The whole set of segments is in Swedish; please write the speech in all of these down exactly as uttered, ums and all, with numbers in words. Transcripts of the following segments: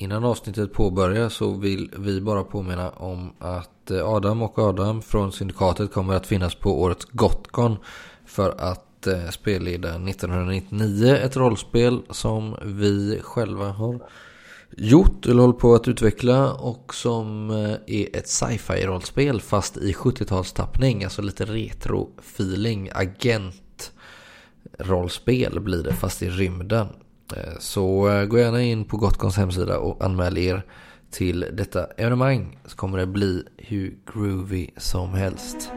Innan avsnittet påbörjas så vill vi bara påminna om att Adam och Adam från syndikatet kommer att finnas på årets Gotcon för att eh, spelleda nittonhundranittionio, ett rollspel som vi själva har gjort eller håller på att utveckla och som är ett sci-fi rollspel fast i sjuttiotalstappning, alltså lite retro-feeling, agent rollspel blir det fast i rymden. Så gå gärna in på Gotcons hemsida och anmäl er till detta evenemang, så kommer det bli hur groovy som helst.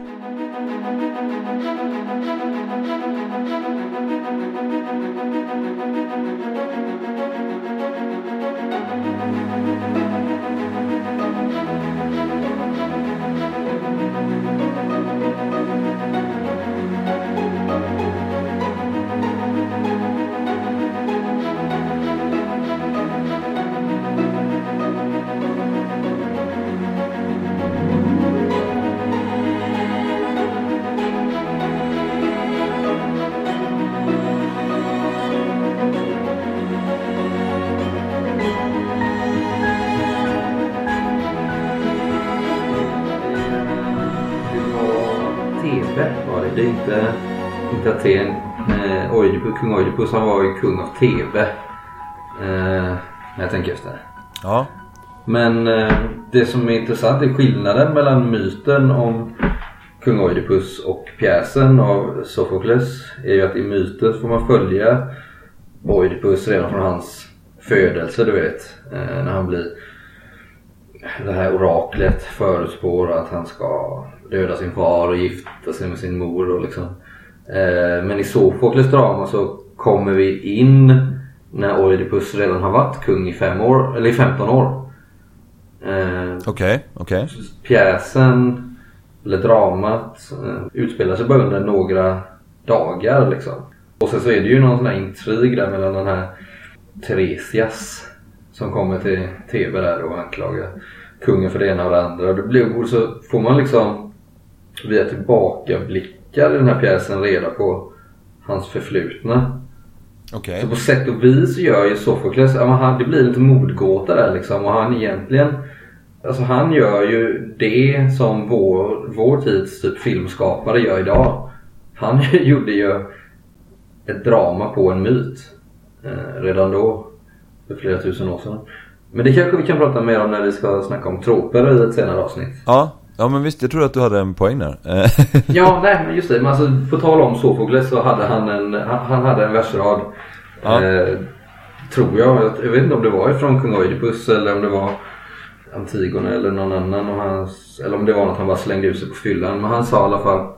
Kung Oidipus, han var ju kung av Tebe. Eh, jag tänker just det. Ja. Men eh, det som är intressant är skillnaden mellan myten om kung Oidipus och pjäsen av Sofokles är ju att i myten får man följa Oidipus redan från hans födelse, du vet. Eh, när han blir det här oraklet förutspår att han ska döda sin far och gifta sig med sin mor och liksom. Men i Sofokles drama så kommer vi in när Oidipus redan har varit kung i fem år eller i femton år. Okej, okay, okej. Okay. Pjäsen eller dramat utspelar sig bara under några dagar liksom. Och sen så är det ju någon sån här intrig där mellan den här Theresias som kommer till Tebe där och anklagar kungen för det ena och det andra. Och det blir så får man liksom via tillbakablick i den här pjäsen reda på hans förflutna. Okay. Så på sätt och vis gör ju Sofokles, det blir lite mordgåta där liksom, och han egentligen, alltså han gör ju det som vår, vår tids typ filmskapare gör idag. Han gjorde ju ett drama på en myt eh, redan då för flera tusen år sedan. Men det kanske vi kan prata mer om när vi ska snacka om troper i ett senare avsnitt. Ja. Ja men visst, jag tror att du hade en poäng där. Ja, nej men just det, men alltså, på tal om Sofokles så hade han en, han hade en versrad, ja. eh, tror jag, jag vet inte om det var ifrån kung Oidipus eller om det var Antigone eller någon annan och han, eller om det var något han bara slängde ut sig på fyllan, men han sa i alla fall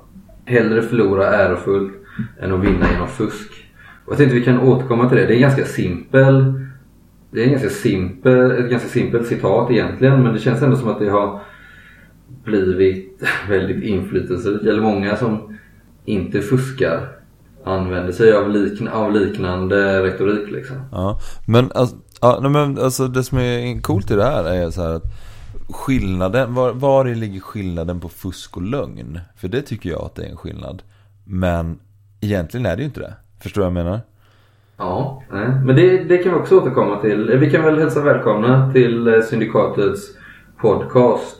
hellre förlora ärofullt än att vinna genom fusk. Och jag tänkte vi kan återkomma till det, det är ganska simpel, det är en ganska simpel, ett ganska simpelt citat egentligen, men det känns ändå som att det har blivit väldigt inflytelserikt, eller många som inte fuskar använder sig av, likn- av liknande retorik liksom. Ja, men alltså, ja, men alltså det som är coolt i det här är så här att skillnaden, var, var ligger skillnaden på fusk och lögn? För det tycker jag att det är en skillnad, men egentligen är det ju inte det. Förstår du vad jag menar? Ja, nej. Men det, det kan vi också återkomma till. Vi kan väl hälsa välkomna till syndikatets podcast.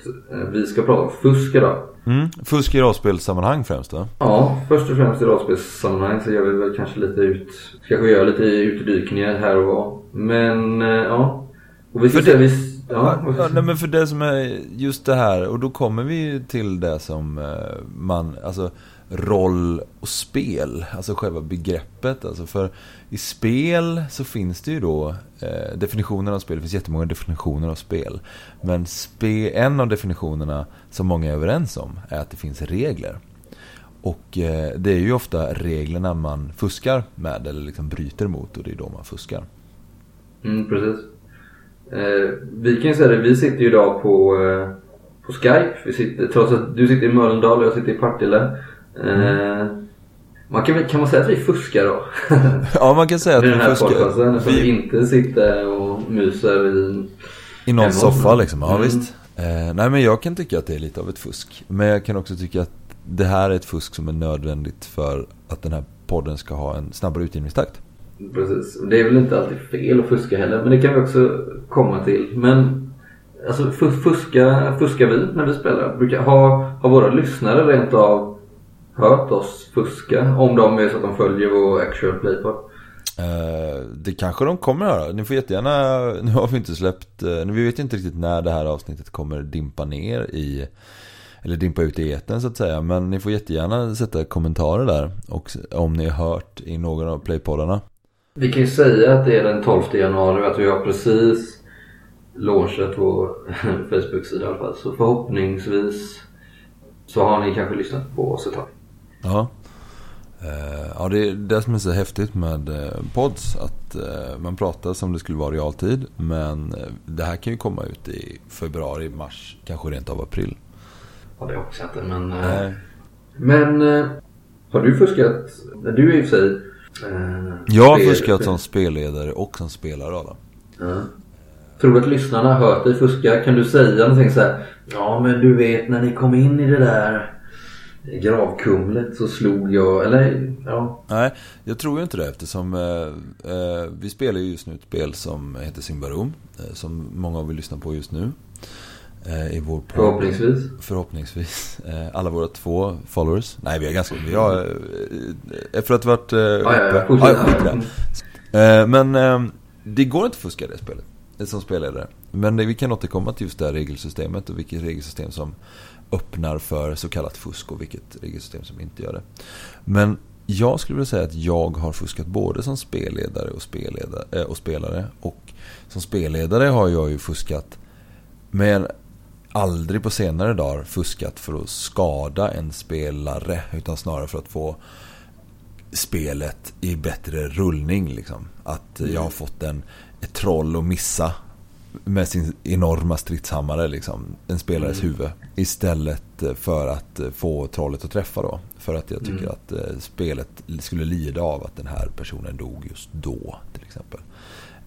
Vi ska prata om fusk idag. Mm, fusk i rollspelssammanhang främst då? Ja, först och främst i rollspelssammanhang så gör vi väl kanske lite ut... Kanske göra lite utdykningar här och var. Men, ja. Och vi ska det... vi... Ja, ja, ja, nej, men för det som är just det här, och då kommer vi till det som man... Alltså, roll och spel. Alltså själva begreppet. Alltså för i spel så finns det ju då eh, definitioner av spel. Det finns jättemånga definitioner av spel. Men spe, en av definitionerna som många är överens om är att det finns regler. Och eh, det är ju ofta reglerna man fuskar med eller liksom bryter mot, och det är då man fuskar. Mm, precis. Eh, vi kan ju säga det, vi sitter ju idag på, eh, på Skype. Vi sitter, trots att du sitter i Mölndal och jag sitter i Partille. Mm. Man kan, kan man säga att vi fuskar då? Ja, man kan säga att vi fuskar. Så vi... vi inte sitter och muser i, I någon soffa liksom. Ja, mm. Visst. Eh, nej men jag kan tycka att det är lite av ett fusk. Men jag kan också tycka att det här är ett fusk som är nödvändigt för att den här podden ska ha en snabbare utgivningstakt. Precis. Det är väl inte alltid fel att fuska heller, men det kan vi också komma till. Men alltså fuska, fuskar vi när vi spelar? Brukar, har, har våra lyssnare rent av hört oss fuska? Om de är så att de följer vår actual playpod? Uh, det kanske de kommer höra. Ni får jättegärna, nu har vi inte släppt, uh, vi vet inte riktigt när det här avsnittet kommer dimpa ner i, eller dimpa ut i eten så att säga, men ni får jättegärna sätta kommentarer där och, om ni har hört i någon av playpoddarna. Vi kan ju säga att det är den tolfte januari, att vi har precis launchat vår Facebook-sida i alla fall, så förhoppningsvis så har ni kanske lyssnat på oss ett tag. Ja. Ja, det är det som är så häftigt med pods, att man pratar som det skulle vara realtid, men det här kan ju komma ut i februari, mars, kanske rent av april. Ja, det har jag också inte, men nej. Men har du fuskat? Du är ju i och för sig eh, jag har spel- fuskat som spelledare och som spelare, Adam. Ja. Tror du att lyssnarna har hört dig fuska? Kan du säga någonting så här? Ja, men du vet, när ni kom in i det där gravkumlet så slog jag, eller ja. Nej, jag tror ju inte det, eftersom eh, vi spelar ju just nu ett spel som heter Symbaroum, eh, som många av er lyssnar på just nu, eh, i vår podd. Förhoppningsvis. Förhoppningsvis. Eh, alla våra två followers. Nej, vi är ganska, vi har eh, efter att varit eh, ah, ja, ja, ah, ja. eh, men eh, det går inte att fuska det spelet, det som spelare. Men det, vi kan återkomma till just det här regelsystemet och vilket regelsystem som öppnar för så kallat fusk och vilket regelsystem som inte gör det. Men jag skulle vilja säga att jag har fuskat både som spelledare och, spelledare, och spelare. Och som spelledare har jag ju fuskat, men aldrig på senare dagar fuskat för att skada en spelare, utan snarare för att få spelet i bättre rullning. Liksom. Att jag har fått en, ett troll att missa med sin enorma stridshammare, liksom, en spelares mm. huvud, istället för att få trollet att träffa då, för att jag tycker mm. att eh, spelet skulle lida av att den här personen dog just då, till exempel.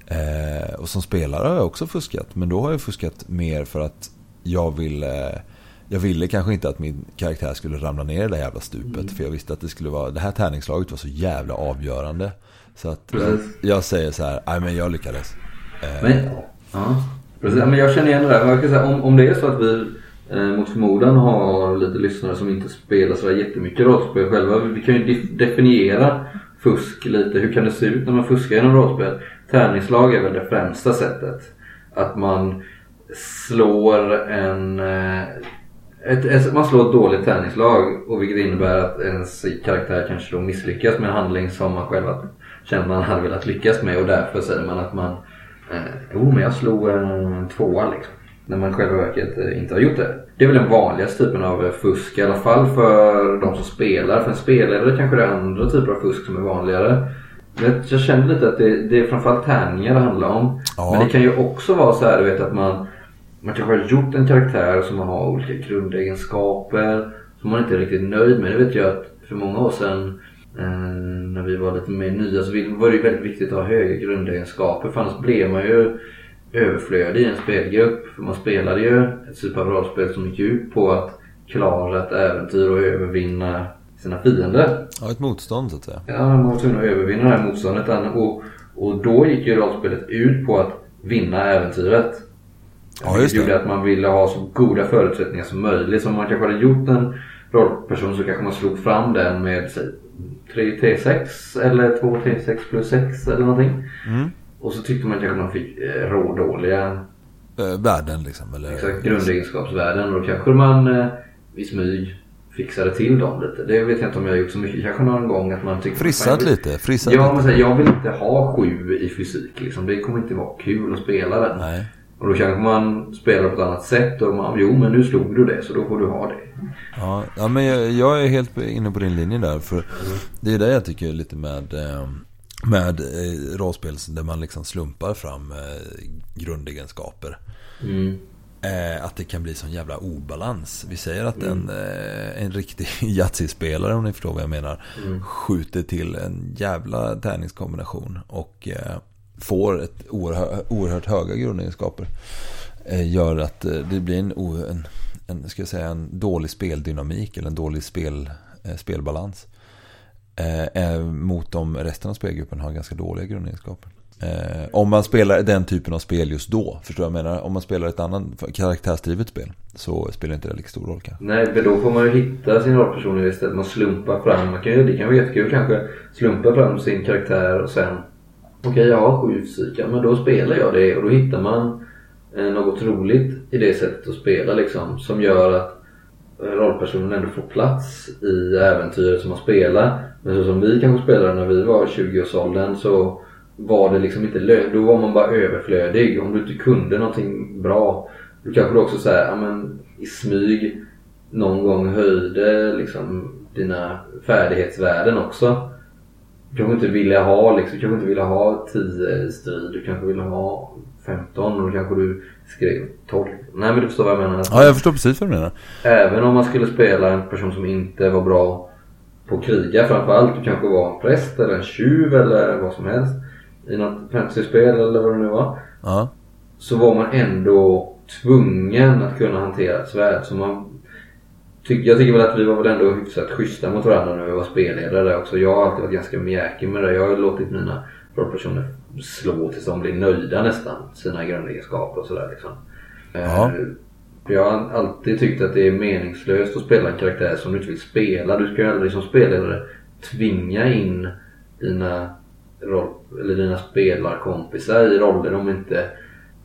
Eh, och som spelare har jag också fuskat, men då har jag fuskat mer för att jag ville jag ville kanske inte att min karaktär skulle ramla ner i det jävla stupet, mm. för jag visste att det skulle vara, det här tärningslaget var så jävla avgörande, så att jag, jag säger så här, nej men jag lyckades. Eh, men ja, precis. Men jag känner igen det där. Jag kan säga, om, om det är så att vi eh, mot förmodan har lite lyssnare som inte spelar så jättemycket rollspel själva, vi kan ju dif- definiera fusk lite. Hur kan det se ut när man fuskar genom rollspel? Tärningslag är väl det främsta sättet. Att man slår en... Eh, ett, ett, man slår ett dåligt tärningslag, och vilket innebär att ens karaktär kanske då misslyckas med en handling som man själv känner man hade velat lyckas med, och därför säger man att man Jo, oh, men jag slog en tvåa liksom, när man själva verket inte har gjort det. Det är väl den vanligaste typen av fusk, i alla fall för de som spelar. För en spelare kanske det är andra typer av fusk som är vanligare. Jag känner lite att det, det är framförallt tärningar det handlar om. Ja. Men det kan ju också vara så här, du vet, att man, man kanske har gjort en karaktär som man har olika grundegenskaper som man inte är riktigt nöjd med. Det vet jag att för många år sedan, när vi var lite mer nya, så var det väldigt viktigt att ha höga grundegenskaper, för annars blev man ju överflödig i en spelgrupp, för man spelade ju ett typ av rollspel som gick ut på att klara ett äventyr och övervinna sina fiender. Ja, ett motstånd så att säga. Ja, man var tvungen att övervinna det här motståndet, och, och då gick ju rollspelet ut på att vinna äventyret. Ja, just det. Det gjorde att man ville ha så goda förutsättningar som möjligt. Så om man kanske hade gjort en rollperson, så kanske man slog fram den med sig tre T sex eller två T sex plus sex eller någonting. Mm. Och så tyckte man kanske man fick eh, rådåliga eh, värden liksom, eller exakt, grundegenskapsvärden, och då kanske man eh, i smyg fixade till dem lite. Det vet jag inte om jag har gjort så mycket. Kanske någon gång att man tyckte frissat man, lite, frissat. Ja, men så här, jag vill inte ha sju i fysik liksom. Det kommer inte vara kul att spela den. Nej. Och då kanske man spelar på ett annat sätt, och man, jo men nu slog du det, så då får du ha det. Ja, ja men jag, jag är helt inne på din linje där, för det är det jag tycker lite med, med rollspel där man liksom slumpar fram grundegenskaper. Mm. Att det kan bli sån jävla obalans. Vi säger att mm. en, en riktig Yatzy-spelare, om ni förstår vad jag menar, mm. skjuter till en jävla tärningskombination och får ett oerhört, oerhört höga grundegenskaper, eh, gör att eh, det blir en, en, en, ska jag säga, en dålig speldynamik eller en dålig spel, eh, spelbalans. eh, mot de resten av spelgruppen har ganska dåliga grundegenskaper. Eh, om man spelar den typen av spel just då, förstår jag menar, om man spelar ett annat karaktärsdrivet spel så spelar inte det lika stor roll kanske. Nej, för då får man ju hitta sin rollperson istället. Man slumpar fram, man kan ju, det kan vara jättekul kanske, slumpa fram sin karaktär och sen okej, okay, jag har sju fysik, men då spelar jag det och då hittar man något roligt i det sättet att spela liksom, som gör att rollpersonen ändå får plats i äventyret som man spelar. Men så som vi kanske spelade när vi var tjugoårsåldern så var det liksom inte lö- då var man bara överflödig. Om du inte kunde någonting bra, du kanske då också säga, ja men i smyg någon gång höjde liksom dina färdighetsvärden också. Du kanske inte ville ha liksom, du kanske inte ville ha tio strid, du kanske ville ha femton och kanske du skrev tolv. Nej, men du förstår vad jag menar. Ja, jag förstår precis vad du menar. Även om man skulle spela en person som inte var bra på att kriga, framförallt du kanske var en präst eller en tjuv eller vad som helst i något fantasyspel eller vad det nu var. Ja. Så var man ändå tvungen att kunna hantera ett svärd. Så man tyck, jag tycker väl att vi var väl ändå hyfsat schyssta mot varandra när vi var spelledare också. Jag har alltid varit ganska mjäkig med det. Jag har låtit mina rollpersoner slå tills de blir nöjda nästan, sina grundegenskaper och sådär liksom. Ja. Jag har alltid tyckt att det är meningslöst att spela en karaktär som du inte vill spela. Du ska ju aldrig som spelare tvinga in dina roll, eller dina spelarkompisar i roller de inte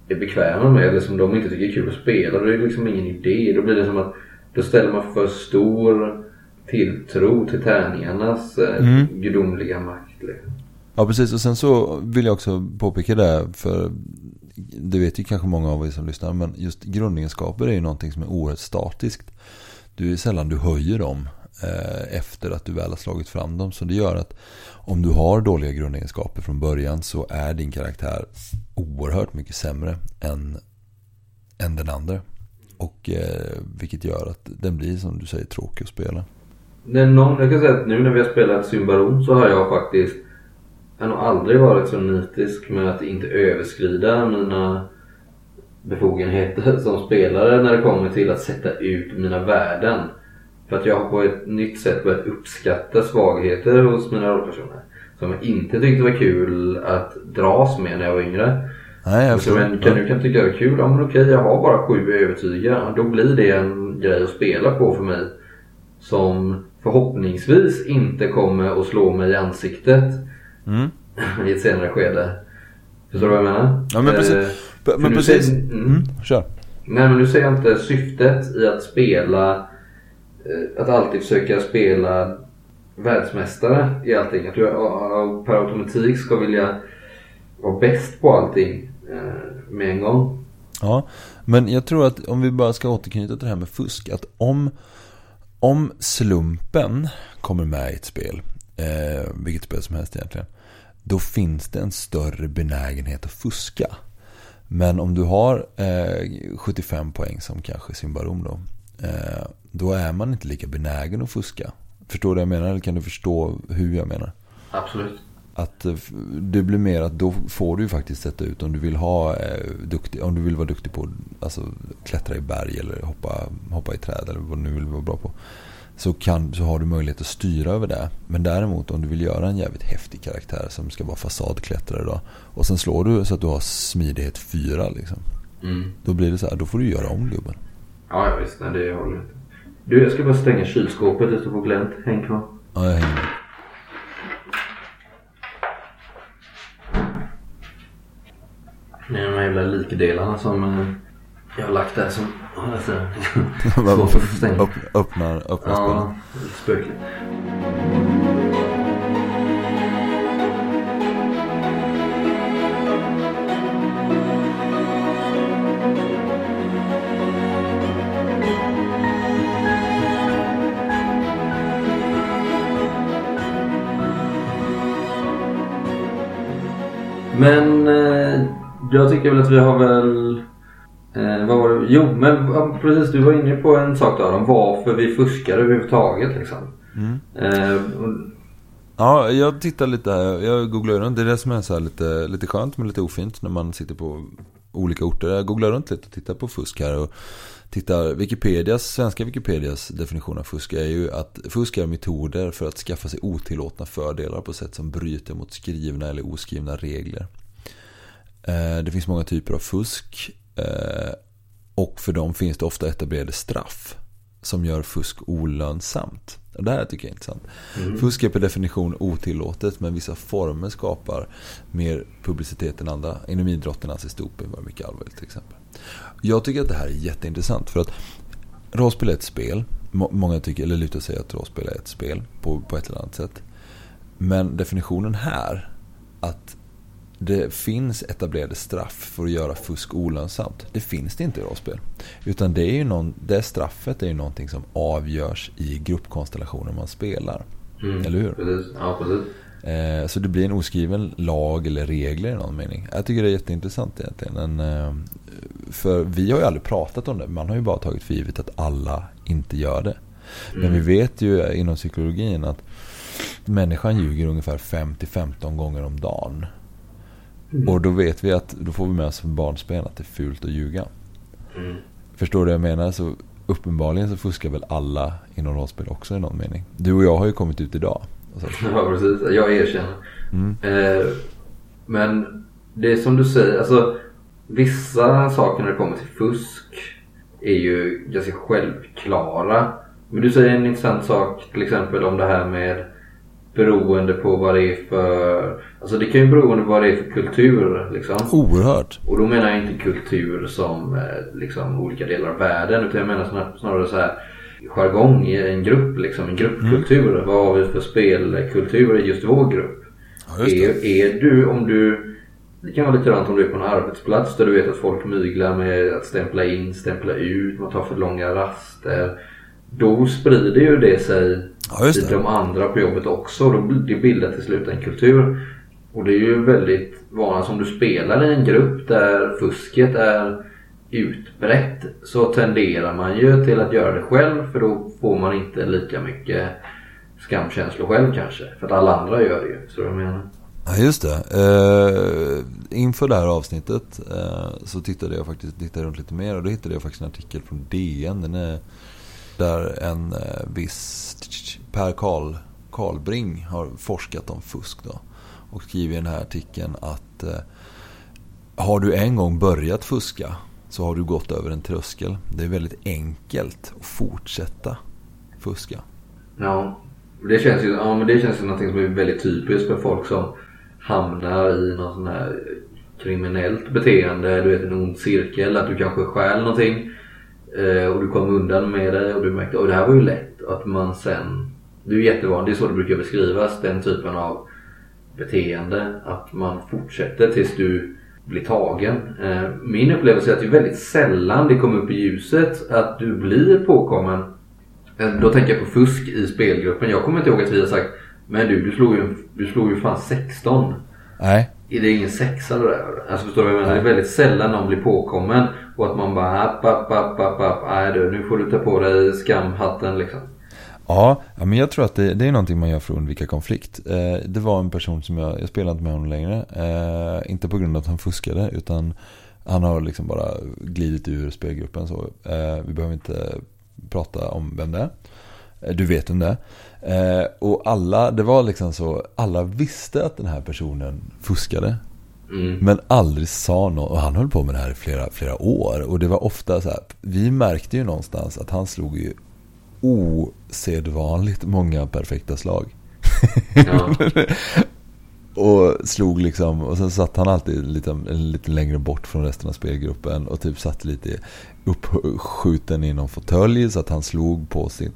är bekväma med eller som de inte tycker är kul att spela. Det är liksom ingen idé. Då blir det som att då ställer man för stor tilltro till tärningarnas mm. gudomliga makt liksom. Ja, precis. Och sen så vill jag också påpeka det, för det vet ju kanske många av er som lyssnar, men just grundegenskaper är ju någonting som är oerhört statiskt. Du är sällan du höjer dem eh, efter att du väl har slagit fram dem. Så det gör att om du har dåliga grundegenskaper från början så är din karaktär oerhört mycket sämre än, än den andra. Och eh, vilket gör att den blir, som du säger, tråkig att spela. Någon, jag kan säga att nu när vi har spelat Symbaroum så har jag faktiskt jag har aldrig varit så nitisk med att inte överskrida mina befogenheter som spelare när det kommer till att sätta ut mina värden. För att jag har på ett nytt sätt börjat uppskatta svagheter hos mina rollpersoner. Som jag inte tyckte var kul att dras med när jag var yngre. Nej, så men kan du kan tycka det är kul, ja men okej, jag har bara sju övertygar. Då blir det en grej att spela på för mig som förhoppningsvis inte kommer att slå mig i ansiktet. Mm. I ett senare skede. Förstår du vad jag menar? Ja, men precis. Eh, men precis. Säger, mm, mm, kör. Nej, men nu ser jag inte syftet i att spela eh, att alltid försöka spela världsmästare i allting. Att du av per automatik ska vilja vara bäst på allting eh, med en gång. Ja, men jag tror att om vi bara ska återknyta till det här med fusk, att om om slumpen kommer med i ett spel, Eh, vilket spel som helst egentligen, då finns det en större benägenhet att fuska. Men om du har eh, sjuttiofem poäng som kanske Symbaroum då, eh, då är man inte lika benägen att fuska. Förstår du vad jag menar? Eller kan du förstå hur jag menar? Absolut. Att eh, det blir mer att då får du faktiskt sätta ut om du vill ha eh, duktig, om du vill vara duktig på alltså klättra i berg eller hoppa, hoppa i träd eller vad du nu vill vara bra på. Så, kan, så har du möjlighet att styra över det. Men däremot om du vill göra en jävligt häftig karaktär som ska vara fasadklättrare då, och sen slår du så att du har smidighet fyra liksom. Mm. Då blir det så här, då får du göra om gubben. Ja, ja visst, nej, det håller inte. Du, jag ska bara stänga kylskåpet, det står på glänt. Häng kvar. Ja, jag hänger. Det är de här jävla likdelarna som jag har lagt där som alltså, svårt att stänga. Öpp, öppnar, öppnar ja, spöken. Men eh, jag tycker väl att vi har väl Eh, vad var det? Jo, men ja, precis, du var inne på en sak där om varför vi fuskar överhuvudtaget liksom. Mm. Eh, och... Ja, jag tittar lite här, jag googlar runt. Det är det som är så här lite, lite skönt men lite ofint när man sitter på olika orter. Jag googlar runt lite och tittar på fusk här och tittar Wikipedias, svenska Wikipedias definition av fusk är ju att fusk är metoder för att skaffa sig otillåtna fördelar på sätt som bryter mot skrivna eller oskrivna regler. Det finns många typer av fusk och för dem finns det ofta etablerade straff som gör fusk olönsamt. Det här tycker jag är intressant. Mm. Fusk är per definition otillåtet, men vissa former skapar mer publicitet än andra. Inom idrotten anses doping vara mycket allvarligt till exempel. Jag tycker att det här är jätteintressant för att rollspel är ett spel. Många tycker, eller lutar sig att rollspel är ett spel på, på ett eller annat sätt. Men definitionen här, att det finns etablerade straff för att göra fusk olönsamt. Det finns det inte i rollspel. Utan det är ju någon, det straffet är ju någonting som avgörs i gruppkonstellationer man spelar. Mm. Eller hur? Precis. Ja, precis. Eh, så det blir en oskriven lag eller regler i någon mening. Jag tycker det är jätteintressant egentligen. En, eh, för vi har ju aldrig pratat om det. Man har ju bara tagit för givet att alla inte gör det. Mm. Men vi vet ju inom psykologin att människan ljuger ungefär fem till femton gånger om dagen. Mm. Och då vet vi att då får vi med oss från barnsben att det är fult att ljuga. Mm. Förstår du vad jag menar? Så uppenbarligen så fuskar väl alla inom rollspel också i någon mening. Du och jag har ju kommit ut idag. Ja, precis. Jag erkänner. Mm. Eh, men det är som du säger, alltså vissa saker när det kommer till fusk är ju ganska självklara. Men du säger en intressant sak till exempel om det här med beroende på vad det är för... Alltså det kan ju beroende på vad det är för kultur liksom. Oerhört. Och då menar jag inte kultur som liksom olika delar av världen, utan jag menar snar- snarare så här jargong i en grupp liksom, en gruppkultur. Mm. Vad har vi för spelkultur i just vår grupp? Ja, just är, är du, om du... Det kan vara lite rönt om du är på en arbetsplats där du vet att folk myglar med att stämpla in, stämpla ut, man tar för långa raster. Då sprider ju det sig... Ja, just det. De andra på jobbet också, och då bildar till slut en kultur, och det är ju väldigt vanligt som du spelar i en grupp där fusket är utbrett, så tenderar man ju till att göra det själv, för då får man inte lika mycket skamkänslor själv kanske, för att alla andra gör det ju, så jag menar. Ja, just det. Uh, inför det här avsnittet uh, så tittade jag faktiskt tittade runt lite mer, och då hittade jag faktiskt en artikel från D N, den är där en viss Per Karl, Karlbring har forskat om fusk då, och skriver i den här artikeln att eh, har du en gång börjat fuska så har du gått över en tröskel. Det är väldigt enkelt att fortsätta fuska. Ja, det känns ju, ja, men det känns ju någonting som är väldigt typiskt för folk som hamnar i någon sån här kriminellt beteende, du vet, en ond cirkel, att du kanske stjäl någonting och du kom undan med det och du märkte och det här var ju lätt, att man sen, det är ju jättevanligt, så det brukar beskrivas, den typen av beteende, att man fortsätter tills du blir tagen. Min upplevelse är att det är väldigt sällan det kommer upp i ljuset att du blir påkommen. Då tänker jag på fusk i spelgruppen. Jag kommer inte ihåg att vi har sagt, men du, du slog ju, du slog ju fan sexton. Nej. Det är ingen sexa då där. Alltså förstår du, men det är väldigt sällan någon blir påkommen och att man bara app, app, app, app, app, nej du, nu får du ta på dig skamhatten liksom. Ja, men jag tror att det, det är någonting man gör för att undvika konflikt. Eh, det var en person som jag, jag spelar inte med honom längre. Eh, inte på grund av att han fuskade, utan han har liksom bara glidit ur spelgruppen så. Eh, vi behöver inte prata om vem det är. Du vet om det. Eh, och alla, det var liksom så, alla visste att den här personen fuskade. Mm. Men aldrig sa något. Och han höll på med det här i flera, flera år. Och det var ofta så här, vi märkte ju någonstans att han slog ju osedvanligt många perfekta slag. Ja. Och slog liksom, och sen satt han alltid lite, lite längre bort från resten av spelgruppen. Och typ satt lite uppskjuten i någon fåtölj så att han slog på sitt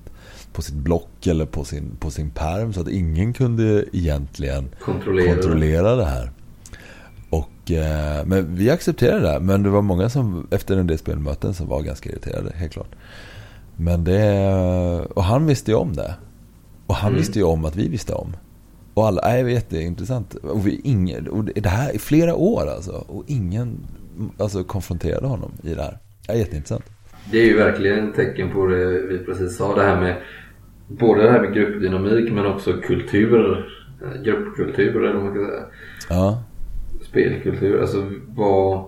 på sitt block eller på sin, på sin perm så att ingen kunde egentligen kontrollera, kontrollera det här. Och, eh, men vi accepterade det här, men det var många som efter en del spelmöten som var ganska irriterade, helt klart. Men det, och han visste ju om det. Och han mm. visste ju om att vi visste om. Och alla, nej, det var jätteintressant. Och, vi, ingen, och det här i flera år alltså. Och ingen alltså, konfronterade honom i det här. Det är jätteintressant. Det är ju verkligen ett tecken på det vi precis sa, det här med både det här med gruppdynamik men också kultur, gruppkultur eller vad man kan säga. Ja. Spelkultur, alltså vad,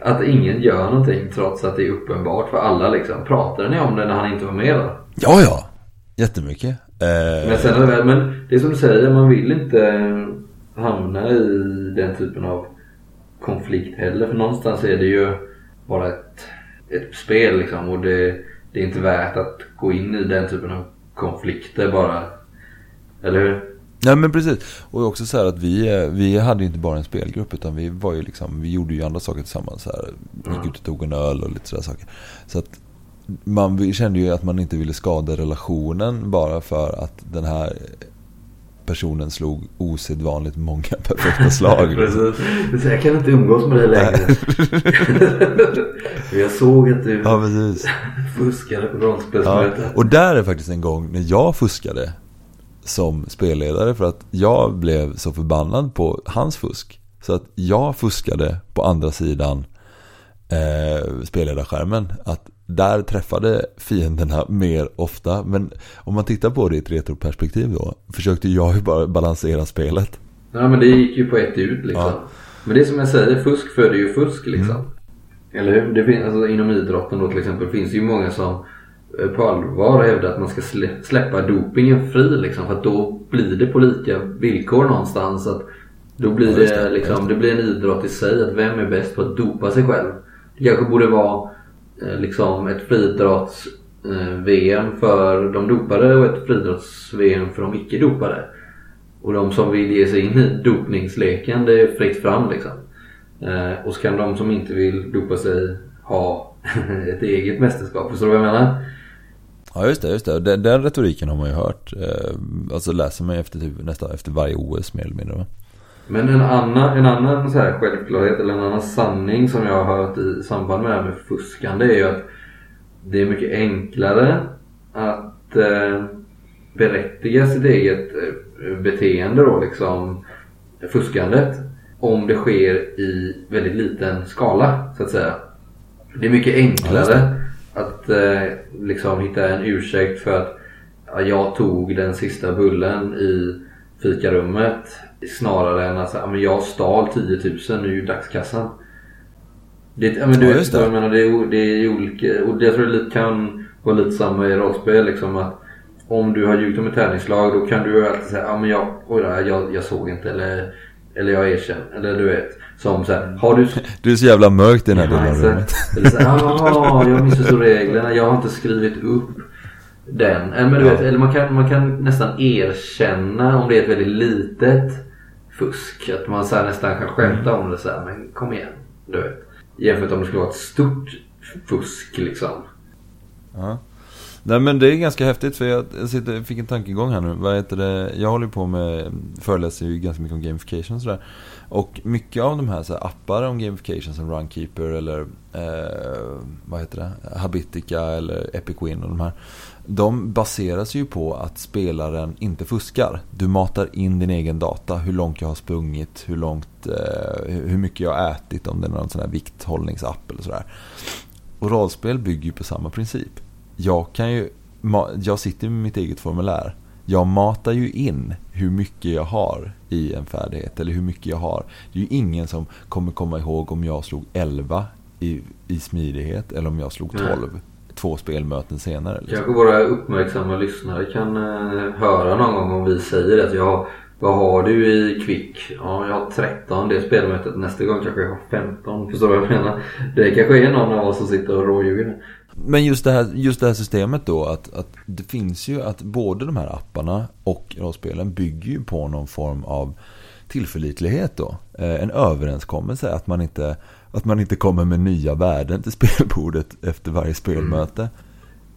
Att ingen gör någonting trots att det är uppenbart för alla liksom. Pratade ni om det när han inte var med då? Ja, ja. Jättemycket. Eh... Men, sen är det väl, men det är som du säger, man vill inte hamna i den typen av konflikt heller. För någonstans är det ju bara ett, ett spel liksom. Och det, det är inte värt att gå in i den typen av konflikter bara. Eller hur? Nej, men precis. Och också så här att vi, vi hade ju inte bara en spelgrupp, utan vi var ju liksom, vi gjorde ju andra saker tillsammans. Så här. Vi gick ut och tog en öl och lite sådär saker. Så att man kände ju att man inte ville skada relationen bara för att den här personen slog osedvanligt många perfekta slag. Precis. Jag kan inte umgås med dig längre. Jag såg att du ja, fuskade på rollspelsmötet. Ja. Och där är faktiskt en gång när jag fuskade som spelledare, för att jag blev så förbannad på hans fusk så att jag fuskade på andra sidan eh, spelledarskärmen, att där träffade fienderna mer ofta. Men om man tittar på det i ett retroperspektiv då, försökte jag ju bara balansera spelet. Ja, men det gick ju på ett ut liksom. Ja. Men det som jag säger, fusk föder ju fusk liksom. Mm. Eller hur? Det finns, alltså, inom idrotten då till exempel finns det ju många som på allvar hävdar att man ska släppa dopingen fri liksom, för att då blir det på lika villkor någonstans, att då blir ja, det, det liksom det. det blir en idrott i sig att vem är bäst på att dopa sig själv. Det kanske borde vara liksom ett friidrotts-V M för de dopade och ett friidrotts-V M för de icke-dopade. Och de som vill ge sig in i dopningsleken, det är fritt fram liksom. Och så kan de som inte vill dopa sig ha ett eget mästerskap. Förstår du vad jag menar? Ja, just det, just det. Den, den retoriken har man ju hört. Alltså läser man efter typ, nästan efter varje O S mer eller mindre, va? Men en annan, en annan så här självklarhet eller en annan sanning som jag har hört i samband med det här med fuskande är ju att det är mycket enklare att eh, berättiga sitt eget beteende då liksom, fuskandet, om det sker i väldigt liten skala så att säga. Det är mycket enklare att eh, liksom hitta en ursäkt för att ja, jag tog den sista bullen i fikarummet snarare än att men jag stal tio tusen nu i dagskassan. Det, men du ja, vet, jag menar, det är, det är olika, och jag tror det kan vara lite samma i rollspel liksom, att om du har ljugit om ett tärningslag då kan du alltid säga ja, men jag, oj, jag, jag såg inte eller, eller jag erkänner, eller du vet som så här, har du... du är så jävla mörkt i den här delen. Eller så här, ah, jag missförstår reglerna, jag har inte skrivit upp den. Eller, men du vet, eller man, kan, man kan nästan erkänna om det är ett väldigt litet fusk, att man så här nästan kan skämta om det så här, men kom igen, du vet. Jämfört om det skulle vara ett stort fusk liksom. Ja. Nej, men det är ganska häftigt, för jag sitter, fick en tankegång här nu. Vad heter det? Jag håller på med, föreläser ju ganska mycket om gamification och sådär. Och mycket av de här, så här appar om gamification som Runkeeper eller eh, vad heter det? Habitica eller Epic Win och de här, de baseras ju på att spelaren inte fuskar. Du matar in din egen data, hur långt jag har sprungit, hur långt eh, hur mycket jag har ätit, om det är någon sån här vikthållningsapp eller sådär. Och rollspel bygger ju på samma princip. Jag kan ju jag sitter med mitt eget formulär. Jag matar ju in hur mycket jag har i en färdighet eller hur mycket jag har. Det är ju ingen som kommer komma ihåg om jag slog elva i, i smidighet eller om jag slog tolv. Nej. Två spelmöten senare. Liksom. Kanske våra uppmärksamma lyssnare kan eh, höra någon gång om vi säger att jag, vad har du i kvick? Ja, jag har tretton, det är spelmötet. Nästa gång kanske jag har femton. Förstår du vad jag menar? Det kanske är någon av oss som sitter och rådjuger. Men just det här, just det här systemet då, att, att det finns ju att både de här apparna och rollspelen bygger ju på någon form av tillförlitlighet då. Eh, en överenskommelse att man inte att man inte kommer med nya värden till spelbordet efter varje spelmöte. Mm.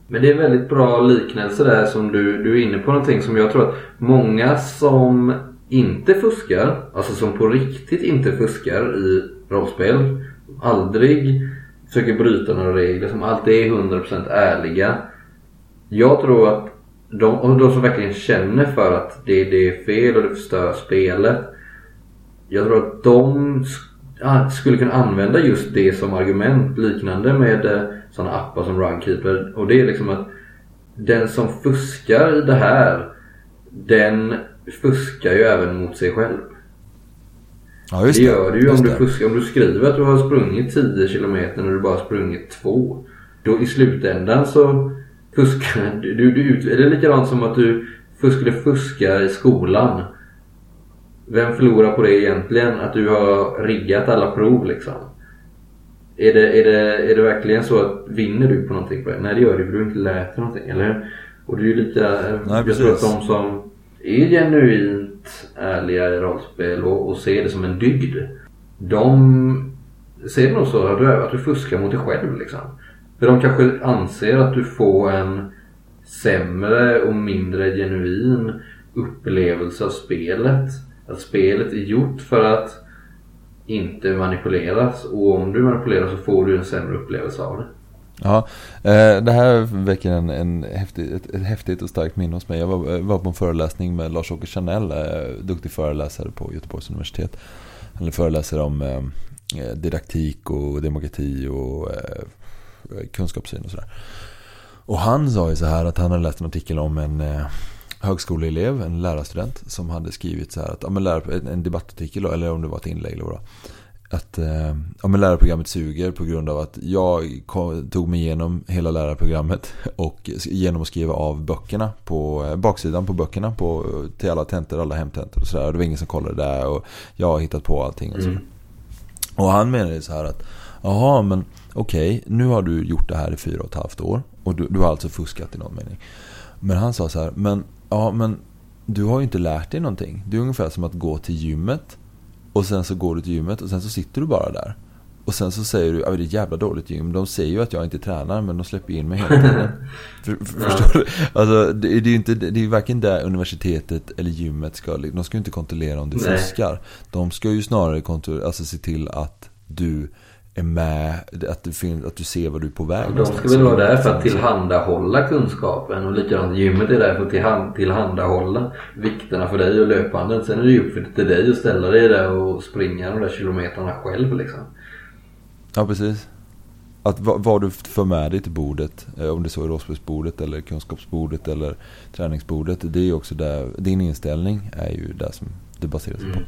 Men det är en väldigt bra liknelse där som du, du är inne på, någonting som jag tror att många som inte fuskar, alltså som på riktigt inte fuskar i rollspel, aldrig försöker bryta några regler, som alltid är hundra procent ärliga. Jag tror att de, och de som verkligen känner för att det, det är fel och det förstör spelet, jag tror att de skulle kunna använda just det som argument, liknande med sådana appar som Runkeeper. Och det är liksom att den som fuskar i det här, den fuskar ju även mot sig själv. Ja, just det. Det gör du ju om du, fuskar, om du skriver att du har sprungit tio kilometer när du bara sprungit två. Då i slutändan så fuskar du, du, du är det likadant som att du skulle fuska i skolan. Vem förlorar på det egentligen? Att du har riggat alla prov liksom. Är det, är det, är det verkligen så att vinner du på någonting på det? Nej, det gör du, för du inte lärt någonting, eller? Och det är ju lika... Nej, jag tror att de som är genuint ärliga i rollspel och, och ser det som en dygd, de ser det nog så att du, att du fuskar mot dig själv liksom. För de kanske anser att du får en sämre och mindre genuin upplevelse av spelet. Att spelet är gjort för att inte manipuleras, och om du manipulerar så får du en sämre upplevelse av det. Ja, eh, det här väcker en, en häftig, ett, ett häftigt och starkt minne hos mig. Jag var, var på en föreläsning med Lars-Åke Chanel, eh, duktig föreläsare på Göteborgs universitet. Han föreläser om eh, didaktik och demokrati och eh, kunskapssyn och sådär. Och han sa ju så här att han hade läst en artikel om en eh, högskoleelev, en lärarstudent, som hade skrivit så här att om ja, en, en debattartikel då, eller om det var ett inlägg då, att eh, ja, lärarprogrammet suger på grund av att jag kom, tog mig igenom hela lärarprogrammet och genom att skriva av böckerna på eh, baksidan på böckerna på, till alla tentor, alla hemtentor och sådär. Det var ingen som kollade det där och jag har hittat på allting och, mm. och han menade så här att jaha, men okej, okay, nu har du gjort det här i fyra och ett halvt år och du, du har alltså fuskat i någon mening. Men han sa så här, men ja, men du har ju inte lärt dig någonting. Det är ungefär som att gå till gymmet och sen så går du till gymmet och sen så sitter du bara där. Och sen så säger du, ja, det är jävla dåligt gym. De säger ju att jag inte tränar, men de släpper in mig hela tiden. för, för, ja. Förstår du? Alltså, det, det är ju inte, det är varken där universitetet eller gymmet ska, de ska ju inte kontrollera om du fuskar. De ska ju snarare kontrollera, alltså se till att du är med, att du, finns, att du ser vad du är på väg. De ska väl vara där för att tillhandahålla kunskapen, och likadant gymmet är där för att tillhand, tillhandahålla vikterna för dig och löpandet. Sen är det ju uppfyllt till dig att ställa dig där och springa de där kilometerna själv liksom. Ja, precis. Att vad, vad du för med dig till bordet, om det så är råspelsbordet eller kunskapsbordet eller träningsbordet, det är ju också där, din inställning är ju där som det baseras mm. på.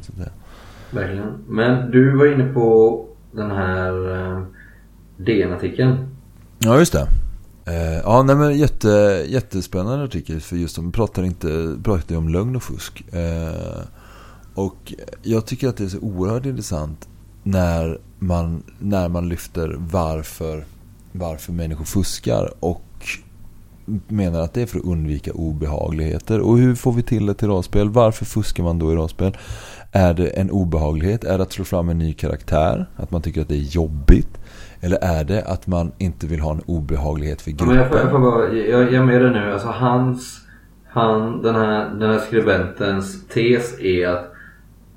Verkligen. Men du var inne på den här uh, D N-artikeln. Ja, just det. Uh, ja, nej, men jätte, jättespännande artikel, för just de pratar inte pratar om lögn och fusk. Uh, och jag tycker att det är så oerhört intressant när man, när man lyfter varför, varför människor fuskar och menar att det är för att undvika obehagligheter. Och hur får vi till det till rollspel? Varför fuskar man då i rollspel? Är det en obehaglighet? Är det att slå fram en ny karaktär? Att man tycker att det är jobbigt? Eller är det att man inte vill ha en obehaglighet för gruppen? Ja, jag, får, jag, får bara, jag, jag med det nu. Alltså hans, han, den, här, den här skribentens tes är att,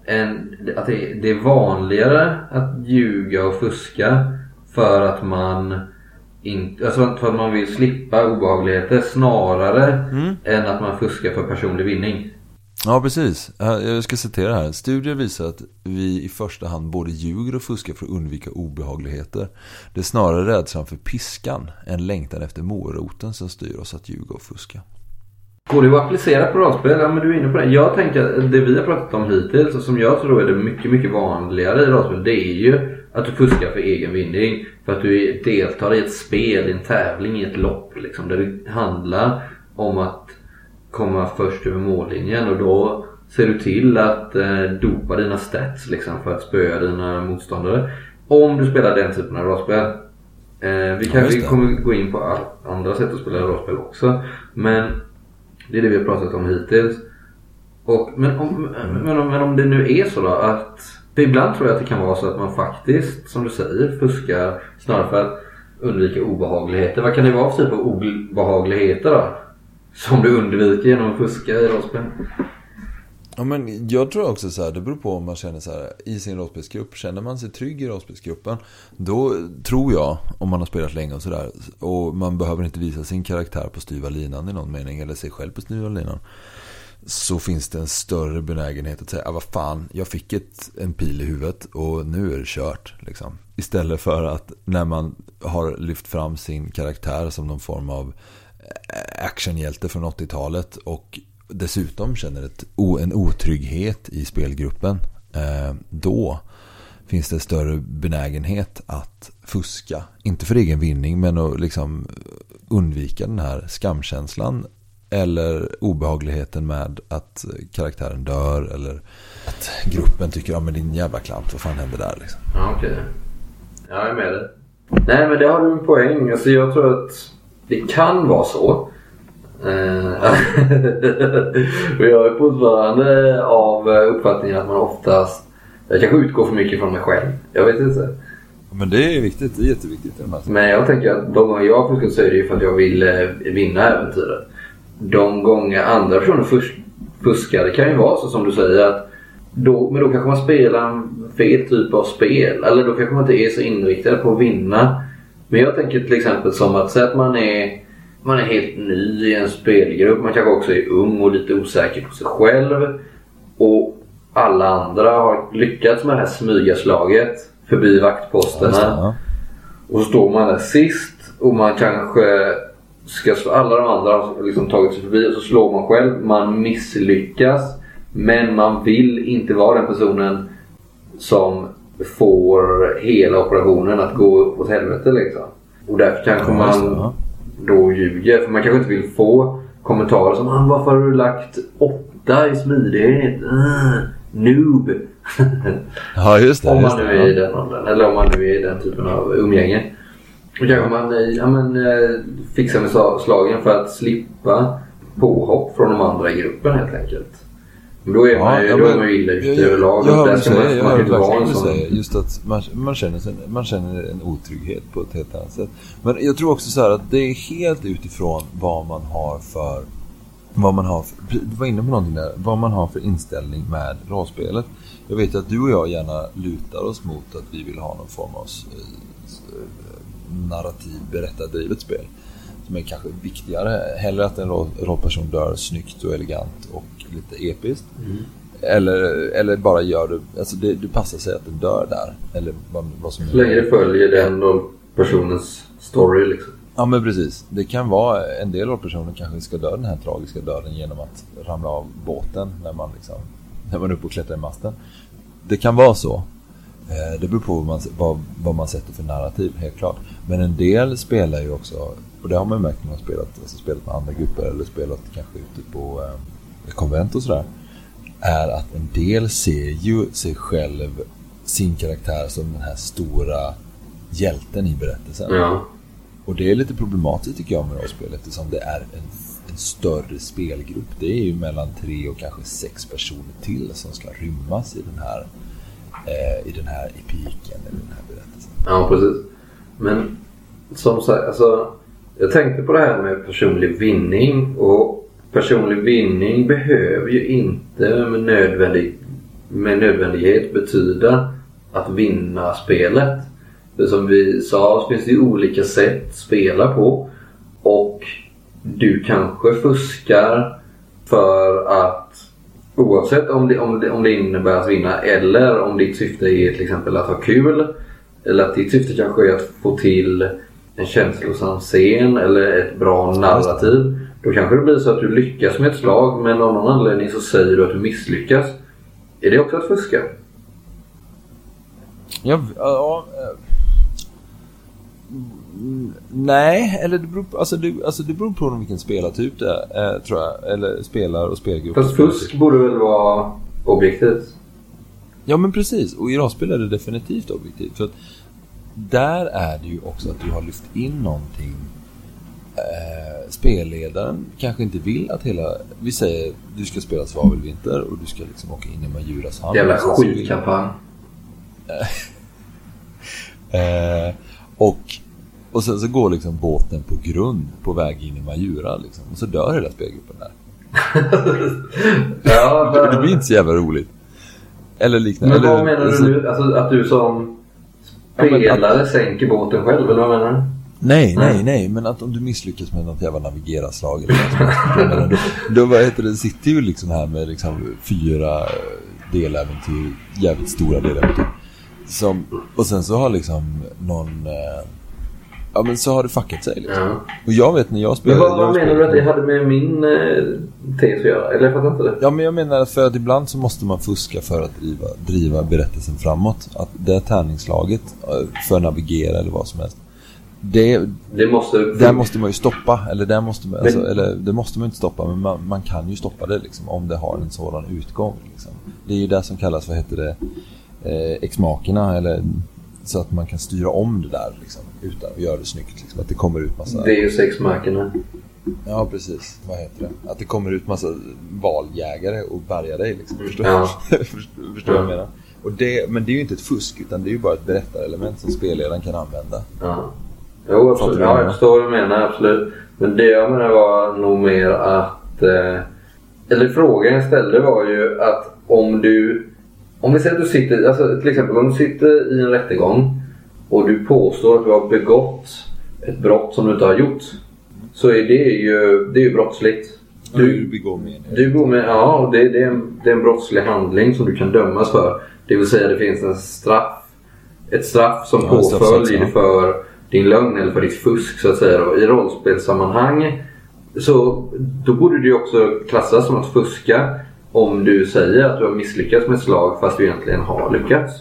en, att det, det är vanligare att ljuga och fuska för att man inte, alltså för att man vill slippa obehagligheter snarare mm. än att man fuskar för personlig vinning. Ja, precis. Jag ska citera här. Studier visar att vi i första hand både ljuger och fuskar för att undvika obehagligheter. Det är snarare rädslan för piskan än längtan efter moroten som styr oss att ljuga och fuska. Går det att applicera på rollspel? Ja, men du är inne på det. Jag tänker att det vi har pratat om hittills, och som jag tror är det mycket, mycket vanligare i rollspel, det är ju att du fuskar för egen vinning. För att du deltar i ett spel, i en tävling, i ett lopp liksom, där det handlar om att komma först över mållinjen, och då ser du till att eh, dopa dina stats liksom, för att spöa dina motståndare. Om du spelar den typen av rollspel. Eh, vi kanske ja, kommer gå in på all- andra sätt att spela rollspel också. Men det är det vi har pratat om hittills. Och, men, om, men, om, men om det nu är så då att... För ibland tror jag att det kan vara så att man faktiskt, som du säger, fuskar snarare för att undvika obehagligheter. Vad kan det vara för typ av obehagligheter då? Som du undviker genom att fuska i rollspel? Ja, men jag tror också så här, det beror på om man känner så här i sin rollspelsgrupp. Känner man sig trygg i rollspelsgruppen, då tror jag, om man har spelat länge och sådär, och man behöver inte visa sin karaktär på styva linan i någon mening, eller sig själv på styva linan, så finns det en större benägenhet att säga, ah, vad fan, jag fick ett, en pil i huvudet och nu är det kört liksom. Istället för att när man har lyft fram sin karaktär som någon form av actionhjälte från åttiotalet och dessutom känner ett, en otrygghet i spelgruppen, då finns det större benägenhet att fuska, inte för egen vinning, men att liksom undvika den här skamkänslan eller obehagligheten med att karaktären dör, eller att gruppen tycker, ja men din jävla klant, vad fan händer där liksom. Ja, okej. Okay. Jag är med dig. Nej, men det har du en poäng. Alltså, jag tror att det kan vara så. Och jag är fortfarande av uppfattningen att man oftast, jag kanske utgår för mycket från mig själv. Jag vet inte. Men det är viktigt, det är jätteviktigt. Men jag tänker att de gånger jag försöker säga det är för att jag vill vinna äventyret. De gånger andra personer fuskar, det kan ju vara så som du säger att då, men då kanske man spelar en fel typ av spel, eller då kanske man inte är så inriktad på att vinna. Men jag tänker till exempel som att säga att man är, man är helt ny i en spelgrupp, man kanske också är ung och lite osäker på sig själv, och alla andra har lyckats med det här smygaslaget förbi vaktposterna, ja, och så står man där sist och man kanske ska slå, alla de andra har liksom tagit sig förbi och så slår man själv, man misslyckas, men man vill inte vara den personen som får hela operationen att gå åt helvete liksom. Och därför kanske man då ljuger, för man kanske inte vill få kommentarer som ah, varför har du lagt åtta i smidighet? Uh, noob. Ja, just det. Om man nu är i den åldern, eller om man nu är i den typen av umgänge. Och kanske man ja, men, fixar med slagen för att slippa påhopp från de andra i gruppen helt enkelt. Men då är man ju, ja, då är man ju illa ute överlag. Jag hör vad du säger. Just att man, man, känner sig, man känner en otrygghet på ett helt annat sätt. Men jag tror också så här att det är helt utifrån vad man har för... Vad man har för, du var inne på någonting där. Vad man har för inställning med rollspelet. Jag vet att du och jag gärna lutar oss mot att vi vill ha någon form av narrativ, berättardrivet spel. Som är kanske viktigare. Hellre att en rollperson dör snyggt och elegant och lite episkt. Mm. Eller, eller bara gör det, alltså det, det passar sig att den dör där. Eller vad, vad som så länge det följer den och personens story liksom. Ja men precis. Det kan vara en del av personen kanske ska dö den här tragiska döden genom att ramla av båten när man liksom, när man är uppe och klättrar i masten. Det kan vara så. Det beror på vad man, vad, vad man sätter för narrativ, helt klart. Men en del spelar ju också, och det har man ju märkt när man har spelat, alltså spelat med andra grupper eller spelat kanske ute på eh, konvent och sådär, är att en del ser ju sig själv, sin karaktär som den här stora hjälten i berättelsen. Ja. Och det är lite problematiskt tycker jag med rollspel, eftersom det är en, en större spelgrupp. Det är ju mellan tre och kanske sex personer till som ska rymmas i den här i den här epiken eller den här berättelsen. Ja, precis. Men som sagt, alltså, jag tänkte på det här med personlig vinning, och personlig vinning behöver ju inte med, nödvändig, med nödvändighet betyda att vinna spelet. För som vi sa finns det ju olika sätt att spela på, och du kanske fuskar för att, oavsett om det, om, det, om det innebär att vinna, eller om ditt syfte är till exempel att ha kul, eller att ditt syfte kanske är att få till en känslosam scen eller ett bra narrativ, då kanske det blir så att du lyckas med ett slag, men av någon anledning så säger du att du misslyckas. Är det också att fuska? Ja, ja, ja. Nej, eller det beror, alltså det, alltså det beror på vilken spelartyp det är, eh, tror jag, eller spelar och spelgrupp. Fast fusk borde väl vara objektivt? Ja, men precis, och i rollspel är det definitivt objektivt, för att där är det ju också att du har lyft in någonting. eh, Spelledaren kanske inte vill att hela, vi säger, du ska spela Svavelvinter och du ska liksom åka in i Majuras hand. Jävla skitkampanj. eh, Och Och sen så går liksom båten på grund på väg in i Majura liksom. Och så dör hela spelgruppen där. Ja, men... Det blir inte så jävla roligt. Eller liknande. Men vad eller... menar du nu? Alltså att du som spelare ja, att... sänker båten själv, eller vad menar du? Nej, nej, nej, nej. Men att om du misslyckas med något jävla navigeraslag eller något, då, då vad heter det, sitter ju liksom här med liksom fyra deläventyr, jävligt stora deläventyr. Som, och sen så har liksom någon... Eh, ja, men så har det fuckat sig liksom. Ja. Och jag vet när jag spelar. Men vad, vad menar du att det hade med min eh, tes att göra? Eller jag fattar inte det. Ja, men jag menar för att ibland så måste man fuska för att driva, driva berättelsen framåt. Att det tärningslaget för att navigera eller vad som helst. Det, det måste, där måste man ju stoppa eller, där måste man, men, alltså, eller det måste man inte stoppa. Men man, man kan ju stoppa det liksom, om det har en sådan utgång liksom. Det är ju det som kallas, vad heter det, eh, exmakerna eller, så att man kan styra om det där liksom, utan att göra det snyggt liksom, att det kommer ut massa. Det är ju exmakerna. Ja precis, vad heter det, att det kommer ut massa valjägare och bärgar dig liksom, förstår du? Ja. Förstår ja. Jag menar. Och det, men det är ju inte ett fusk, utan det är ju bara ett berättarelement som spelledaren kan använda. Ja. Jo, absolut. Ja, jag förstår vad du menar, absolut. Men det jag menar var nog mer att... Eh, eller frågan jag ställde var ju att om du... Om vi säger att du sitter... Alltså till exempel om du sitter i en rättegång och du påstår att du har begått ett brott som du inte har gjort, så är det ju, det är ju brottsligt. Du, du begår med det. Du begår med, ja, det, det, är en, det är en brottslig handling som du kan dömas för. Det vill säga det finns en straff, ett straff som ja, påföljer för... din lögn eller för ditt fusk så att säga då. I rollspelssammanhang så då borde du ju också klassas som att fuska om du säger att du har misslyckats med ett slag fast du egentligen har lyckats.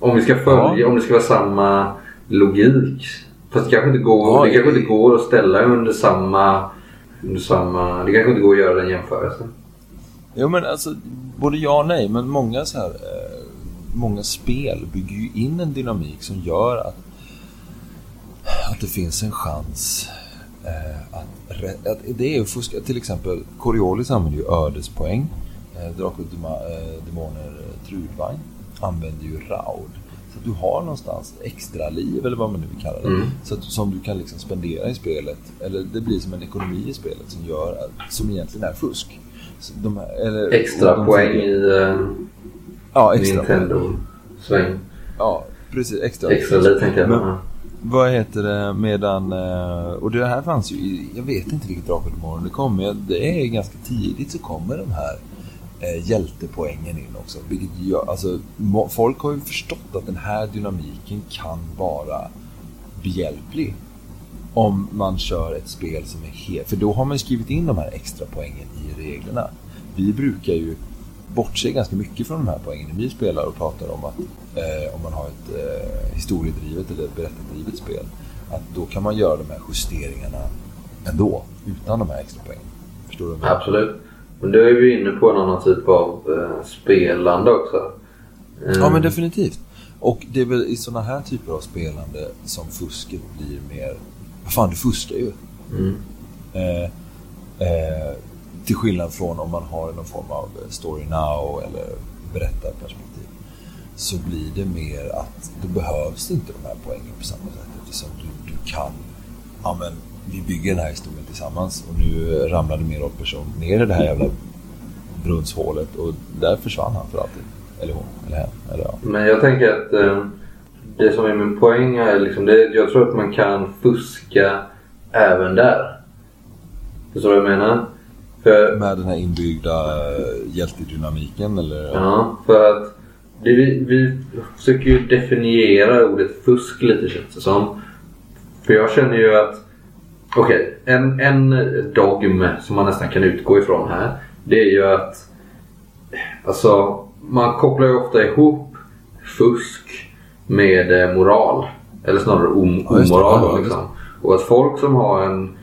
Om vi ska följa, ja. Om det ska vara samma logik, fast det kanske inte går, ja, det kanske inte går att ställa under samma, under samma, det kanske inte går att göra den jämförelsen. Jo men alltså, både ja och nej, men många så här, många spel bygger ju in en dynamik som gör att att det finns en chans eh, att, re- att det är att fuska. Till exempel Coriolis använder ju ödespoäng, eh, Drakar och Dema- eh, Demoner eh, Trudvang använder ju Raud, så att du har någonstans extra liv eller vad man nu vill kalla det, mm. så att, som du kan liksom spendera i spelet, eller det blir som en ekonomi i spelet som gör att, som egentligen är fusk de, eller, extra de, poäng de, i eh, ja, extra Nintendo-sväng. Ja, precis, extra extra liv tänker jag. Men, vad heter det, medan, och det här fanns ju, jag vet inte vilket Drakar och Demoner det kom, men det är ganska tidigt så kommer de här eh, hjältepoängen in också, vilket gör, alltså, folk har ju förstått att den här dynamiken kan vara behjälplig om man kör ett spel som är helt, för då har man skrivit in de här extra poängen i reglerna. Vi brukar ju bortse ganska mycket från de här poängen när vi spelar och pratar om att eh, om man har ett eh, historiedrivet eller berättardrivet spel, att då kan man göra de här justeringarna ändå utan de här extra poängen. Förstår du? Absolut. Men då är vi inne på en annan typ av eh, spelande också. Mm. Ja men definitivt. Och det är väl i sådana här typer av spelande som fusket blir mer, vad fan, du fuskar ju. Mm. Eh, eh, Till skillnad från om man har någon form av story now eller berättarperspektiv, så blir det mer att det behövs inte de här poängen på samma sätt, eftersom du, du kan, ja men vi bygger den här historien tillsammans och nu ramlade mer åt person ner i det här jävla brunnshålet och där försvann han för alltid, eller hon, eller hen, eller ja. Men jag tänker att eh, det som är min poäng är liksom, det, jag tror att man kan fuska även där. Förstår du vad jag menar? För, med den här inbyggda hjältedynamiken eller? Ja, för att det, vi, vi försöker ju definiera ordet fusk lite, känns det som. För jag känner ju att okej, okay, en, en dogm som man nästan kan utgå ifrån här, det är ju att alltså, man kopplar ju ofta ihop fusk med moral, eller snarare om, omoral ja, liksom. Och att folk som har en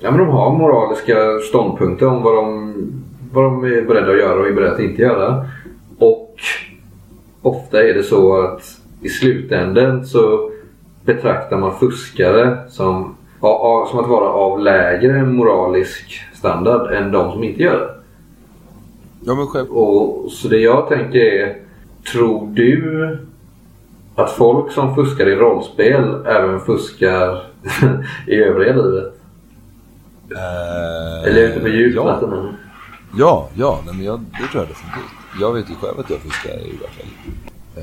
ja, men de har moraliska ståndpunkter om vad de, vad de är beredda att göra och är beredda att inte göra. Och ofta är det så att i slutändan så betraktar man fuskare som, som att vara av lägre moralisk standard än de som inte gör det. Ja, men själv. Och så det jag tänker är, tror du att folk som fuskar i rollspel även fuskar i övriga livet? Eller ute på djupvatten? Ja, ja, ja nej, men jag, det tror jag definitivt. Jag vet ju själv att jag fuskar i alla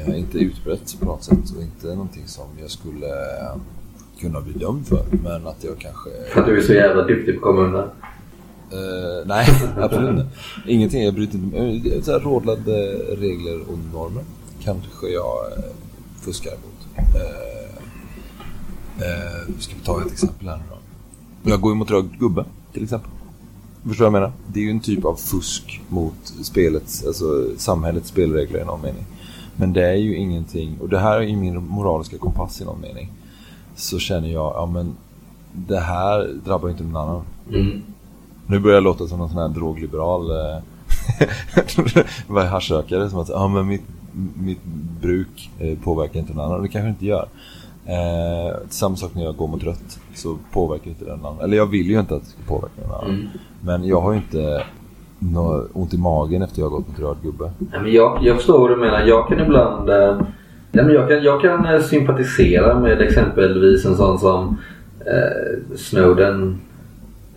fall. Inte utbrett på något sätt och inte någonting som jag skulle kunna bli dömd för. Men att jag kanske... För att du är så jävla duktig på att komma undan? Uh, nej, absolut inte. Ingenting, jag bryter inte. Så här rådlade regler och normer kanske jag fuskar mot. Uh, Eh, ska vi ta ett exempel här nu då? Jag går emot röd gubbe, till exempel. Förstår jag menar? Det är ju en typ av fusk mot spelets, alltså samhällets spelregler i någon mening. Men det är ju ingenting, och det här är ju min moraliska kompass i någon mening. Så känner jag, ja men det här drabbar ju inte någon annan. Mm. Nu börjar jag låta som någon sån här drogliberal eh, haschrökare som att, ja men mitt, mitt bruk eh, påverkar inte någon annan. Och det kanske inte gör. Eh, samma sak när jag går mot rött, så påverkar inte den annan. Eller jag vill ju inte att det ska påverka den annan. Mm. Men jag har ju inte något ont i magen efter jag har gått mot röd gubbe. Nej, men jag, jag förstår vad du menar. Jag kan ibland eh, nej, men jag, kan, jag kan sympatisera med exempelvis en sån som eh, Snowden,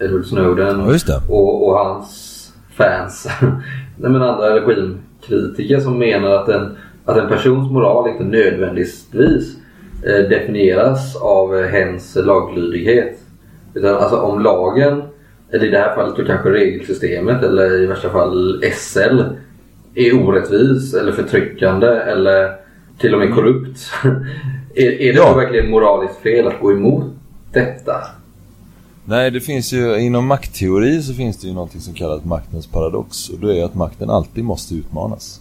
Edward Snowden, ja, just det. Och, och hans fans. Nej, men andra regimkritiker som menar att en, att en persons moral inte nödvändigtvis definieras av hens laglydighet. Utan alltså om lagen, eller i det här fallet då kanske regelsystemet eller i värsta fall S L, är orättvis eller förtryckande eller till och med korrupt, är, är det ja. verkligen moraliskt fel att gå emot detta? Nej, det finns ju inom maktteori så finns det ju någonting som kallas maktens paradox, och det är att makten alltid måste utmanas.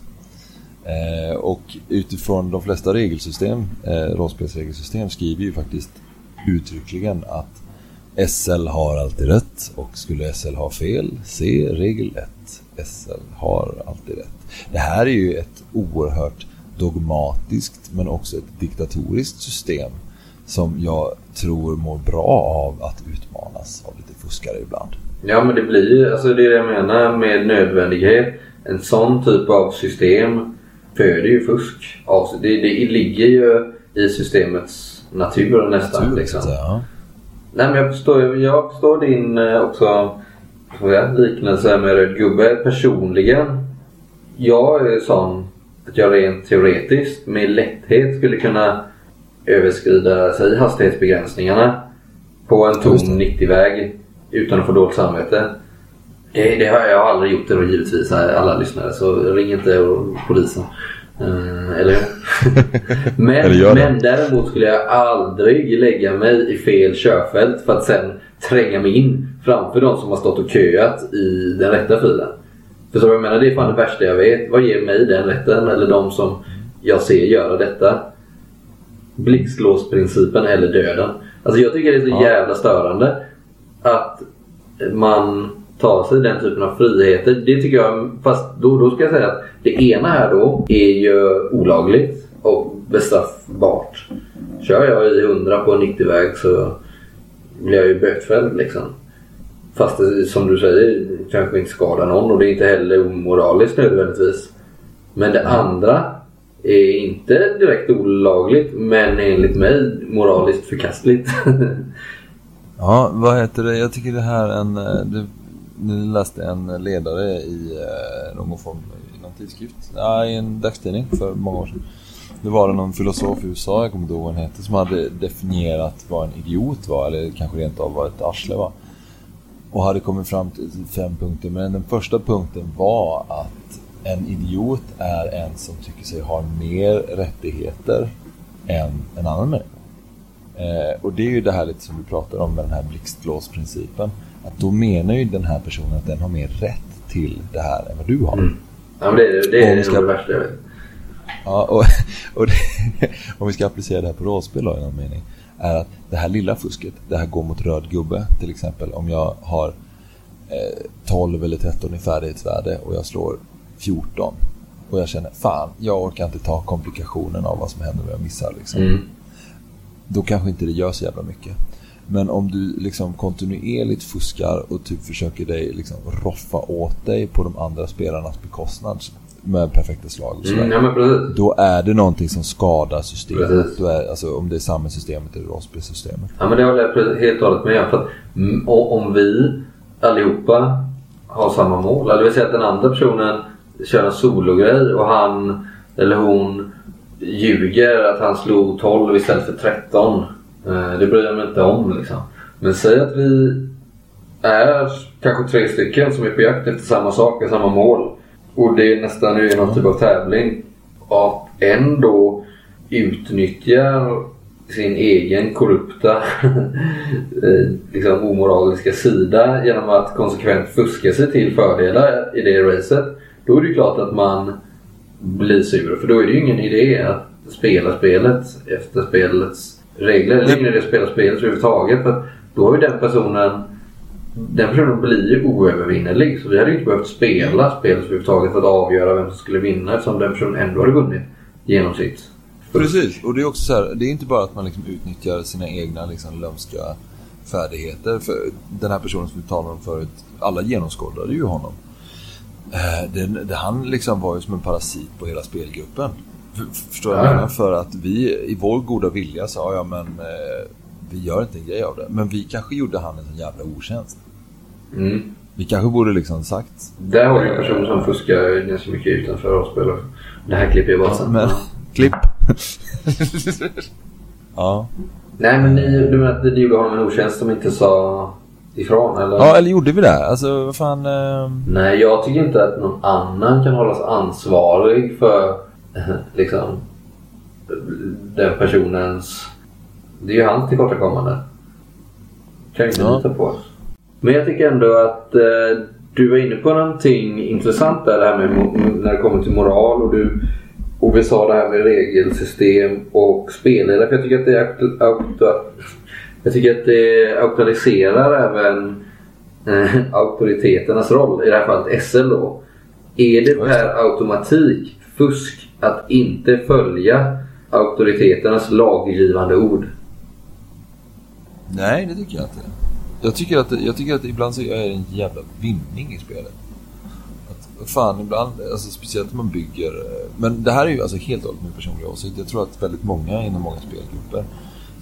Eh, och utifrån de flesta regelsystem, eh, rollspelsregelsystem, skriver ju faktiskt uttryckligen att S L har alltid rätt, och skulle S L ha fel, se regel ett, S L har alltid rätt. Det här är ju ett oerhört dogmatiskt men också ett diktatoriskt system som jag tror mår bra av att utmanas av lite fuskare ibland. Ja, men det blir ju, alltså det är det jag menar med nödvändighet. En sån typ av system föder ju fusk. Alltså det, det ligger ju i systemets natur nästan. Natur, liksom. Ja. Nej, men jag förstår, jag förstår din också jag, liknelse med röd gubbe. Personligen, jag är sån att jag rent teoretiskt med lätthet skulle kunna överskrida sig hastighetsbegränsningarna på en tom nittio-väg utan att få dåligt samvete. Det, det har jag aldrig gjort, det då givetvis alla lyssnare, så ring inte polisen. Eh, eller men, eller men däremot skulle jag aldrig lägga mig i fel körfält för att sen tränga mig in framför de som har stått och köat i den rätta filen. För så jag menar, det är fan det värsta jag vet. Vad ger mig den rätten eller de som jag ser göra detta? Blixtlåsprincipen eller döden. Alltså jag tycker det är så ja. jävla störande att man ta sig den typen av friheter. Det tycker jag, fast då, då ska jag säga att det ena här då är ju olagligt och bestraffbart. Kör jag i hundra på en nittio-väg så blir jag ju bötfälld liksom. Fast det, som du säger, kanske inte skadar någon, och det är inte heller omoraliskt nödvändigtvis. Men det andra är inte direkt olagligt, men enligt mig moraliskt förkastligt. Ja, vad heter det? Jag tycker det här är en... Det... Nu läste en ledare i någon form, i någon tidskrift, nej, i en dagstidning för många år sedan. Det var det någon filosof i U S A, jag kommer inte ihåg vad han hette, som hade definierat vad en idiot var, eller kanske rent av vad ett arsle var. Och hade kommit fram till fem punkter, men den första punkten var att en idiot är en som tycker sig ha mer rättigheter än en annan människa. Eh, och det är ju det här lite som vi pratar om med den här blixtlåsprincipen. Att då menar ju den här personen att den har mer rätt till det här än vad du har. Mm. Ja, men det, det är det, ska... det värsta jag vet. Ja, och, och det, om vi ska applicera det här på rollspel då, i någon mening, är att det här lilla fusket, det här går mot röd gubbe till exempel. Om jag har eh, tolv eller tretton i färdighetsvärde och jag slår fjorton och jag känner, fan, jag orkar inte ta komplikationen av vad som händer om jag missar liksom. Mm. Då kanske inte det gör så jävla mycket. Men om du liksom kontinuerligt fuskar och typ försöker dig liksom roffa åt dig på de andra spelarnas bekostnad med perfekta slag och sådär, mm, ja, då är det någonting som skadar systemet. Är, alltså, om det är samhällssystemet eller rollspelsystemet. Ja, men det håller jag helt och hållet med. För att, om vi allihopa har samma mål, eller vi säger att den andra personen kör en sologrej och han eller hon ljuger att han slog tolv istället för tretton, det bryr jag mig inte om liksom. Men säg att vi är kanske tre stycken som är på jakt efter samma sak, samma mål, och det är nästan nu någon typ av tävling. Och en då utnyttjar sin egen korrupta liksom omoraliska sida genom att konsekvent fuska sig till fördelar i det racet, då är det ju klart att man blir sur, för då är det ju ingen idé att spela spelet efter spelets regler, eller ingen idé att spela spelet överhuvudtaget, för då har ju den personen den personen blir ju oövervinnelig, så vi hade ju inte behövt spela spelet överhuvudtaget för att avgöra vem som skulle vinna, eftersom den personen ändå hade vunnit genom sitt. Precis, och det är också så här, det är inte bara att man liksom utnyttjar sina egna liksom lömska färdigheter, för den här personen som vi talade om förut, alla genomskådade ju honom. Den, den, han liksom var ju som en parasit på hela spelgruppen. Förstår jag menar? För att vi i vår goda vilja sa, ja men eh, vi gör inte en grej av det, men vi kanske gjorde han en sån jävla otjänst. Mm. Vi kanske borde liksom sagt. Där har ju en person som fuskar ganska mycket utanför avspelare. Det här klipper jag bara sen. Ja, klipp. Ja. Nej, men ni, du menar att ni gjorde honom en otjänst som inte sa ifrån, eller? Ja, eller gjorde vi det? Alltså, vad fan... Eh... Nej, jag tycker inte att någon annan kan hållas ansvarig för liksom den personens... Det är ju hans tillkortakommande. Kan inte lita ja. på. Men jag tycker ändå att eh, du var inne på någonting intressant där, det här med när det kommer till moral, och du och vi sa det här med regelsystem och spelledare. För jag tycker att det aktu- auto- jag tycker att det aktualiserar även eh, auktoriteternas roll, i det här fallet S L då. Är det per automatik fusk att inte följa auktoriteternas laggivande ord? Nej, det tycker jag inte. Jag tycker att, jag tycker att ibland så är det en jävla vinning i spelet. Att, fan, ibland, alltså speciellt när man bygger... Men det här är ju alltså helt och hållet min personliga åsikt. Jag tror att väldigt många inom många spelgrupper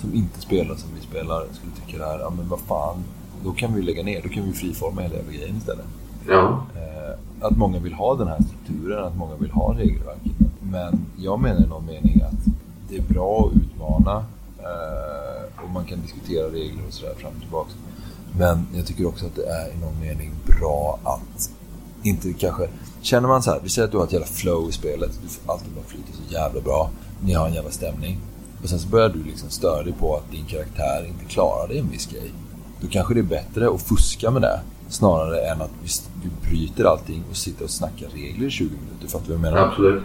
som inte spelar som vi spelar skulle tycka det här, ja men vad fan, då kan vi lägga ner, då kan vi friforma hela grejen istället. Ja. Att många vill ha den här strukturen, att många vill ha regelverket. Men jag menar i någon mening att det är bra att utmana eh, och man kan diskutera regler och sådär fram och tillbaka. Men jag tycker också att det är i någon mening bra att inte kanske... Känner man så här, vi säger att du har ett jävla flow i spelet, du får alltid bara flyter så jävla bra, ni har en jävla stämning. Och sen så börjar du liksom störa dig på att din karaktär inte klarar dig en viss grej. Då kanske det är bättre att fuska med det, snarare än att vi, vi bryter allting och sitter och snackar regler i tjugo minuter. Fattar du vad jag menar? Absolut.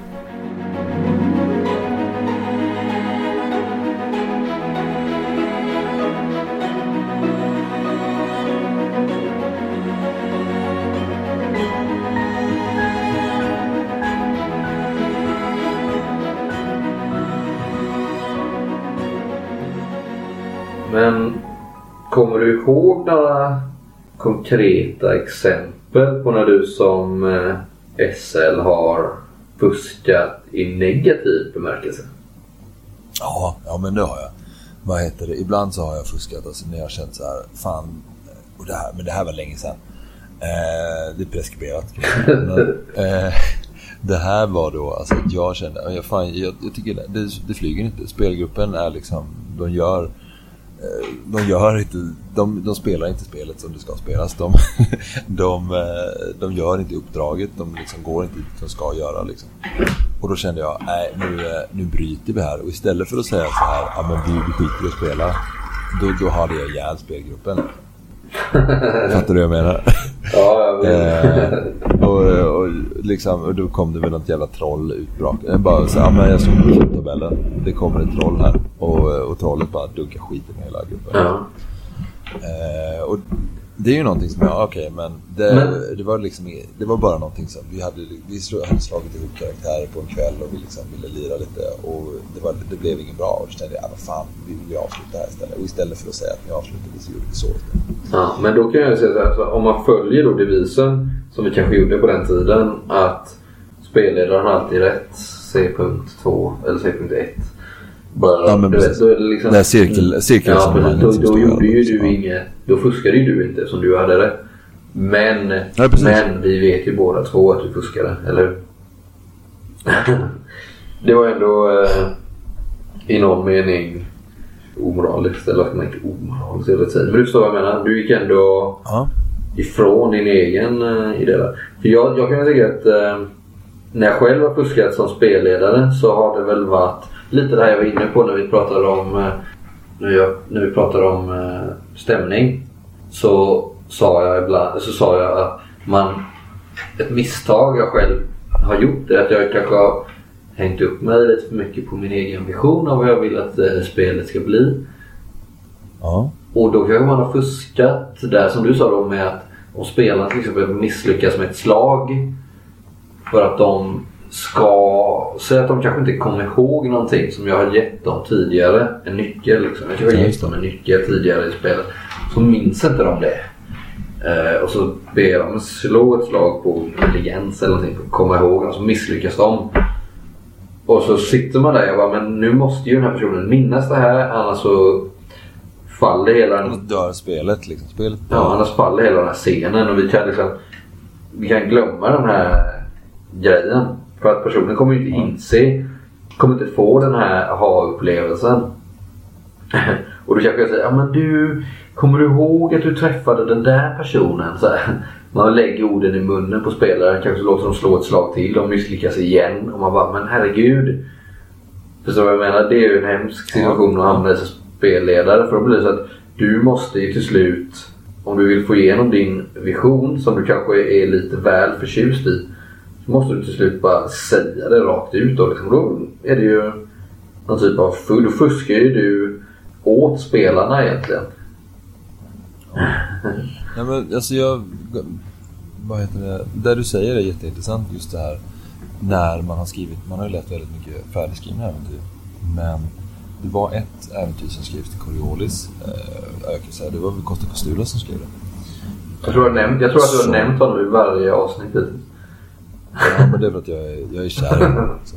Men kommer du ihåg några konkreta exempel på när du som S L har fuskat i negativ bemärkelse? Ja, ja men det har jag. Vad heter det? Ibland så har jag fuskat, alltså när jag känt så här, fan, och det här, men det här var länge sedan. Eh, det är preskriberat. Men, eh, det här var då, alltså att jag kände, jag, fan, jag, jag tycker det, det flyger inte. Spelgruppen är liksom, de gör... De gör inte, de, de spelar inte spelet som det ska spelas. De, de, de gör inte uppdraget, de liksom går inte dit de ska göra. Liksom. Och då kände jag, nej, nu, nu bryter vi här. Och istället för att säga så här, ja men vi skiter att spela, då, då hade jag ihjäl spelgruppen. Fattar du vad jag menar? Ja, jag menar. och, och, liksom, och då kom det väl något jävla troll utbrak. Jag bara så här, ja, men jag såg på tabellen, det kommer ett troll här. Och, och trollet bara dunkar skiten i hela gruppen. Ja. Eh, och det är ju någonting som jag, okej, okay, men, det, det var liksom, det var bara någonting som vi hade, vi hade slagit ihop karaktärer på en kväll och vi liksom ville lira lite och det, var, det blev ingen bra, och då kände jag, vad fan, vi vill ju avsluta här istället, och istället för att säga att vi avslutade så gjorde vi så. Ja, men då kan jag säga så här, så om man följer då devisen som vi kanske gjorde på den tiden, att spelledaren alltid rätt, C punkt två eller C punkt ett. Bara, ja, men du vet, då är det liksom det cirkel, cirkel ja, som precis, då, då, då gjorde ju du inget, då fuskade ju du inte som du hade det, men, ja, men vi vet ju båda två att du fuskade, eller det var ändå eh, i någon mening omoraliskt, eller att man inte omoraliskt hela tiden, men du förstår vad jag menar, du gick ändå ja. ifrån din egen eh, idé där. För jag, jag kan tycka att eh, när jag själv har fuskat som spelledare så har det väl varit lite det här jag var inne på när vi pratade om nu jag, när vi pratade om eh, stämning så sa jag ibland, så sa jag att man, ett misstag jag själv har gjort är att jag kanske har hängt upp mig lite för mycket på min egen vision av vad jag vill att eh, spelet ska bli. Ja. Och då kan man ha fuskat där som du sa då med att om spelarna till exempel misslyckas med ett slag för att de ska säga att de kanske inte kommer ihåg någonting som jag har gett dem tidigare, en nyckel liksom. Jag har gett dem en nyckel tidigare i spelet, så minns inte de det. Eh, och så ber de slå ett slag på intelligens eller någonting för att komma ihåg och så misslyckas de. Och så sitter man där och bara, men nu måste ju den här personen minnas det här, annars så faller hela den... dör spelet liksom. Spelet. Ja, annars faller hela den här scenen och vi kan liksom, vi kan glömma den här grejen. För att personen kommer inte inse, kommer inte få den här aha-upplevelsen. Och då kanske jag säger, ja men du, kommer du ihåg att du träffade den där personen? Så här, man lägger orden i munnen på spelaren, kanske låter dem slå ett slag till, de misslyckas igen. Och man bara, men herregud. Förstår vad jag menar? Det är ju en hemsk situation att hamna i som spelledare. För då blir det så att du måste ju till slut, om du vill få igenom din vision som du kanske är lite väl förtjust i, måste du till slut bara säga det rakt ut och liksom, då är det ju någon typ av full, då fuskar ju du åt spelarna egentligen. Ja. Ja, men alltså jag, vad heter det, där du säger är jätteintressant just det här när man har skrivit, man har ju lärt väldigt mycket färdigskrivna äventyr, men det var ett äventyr som skrevs till Coriolis, jag kan säga det var väl Gotcon som skrev det. Jag tror jag nämnt, jag tror att du har Så... nämnt honom i varje avsnittet. Ja, men det är för att jag är, jag är kär i honom också.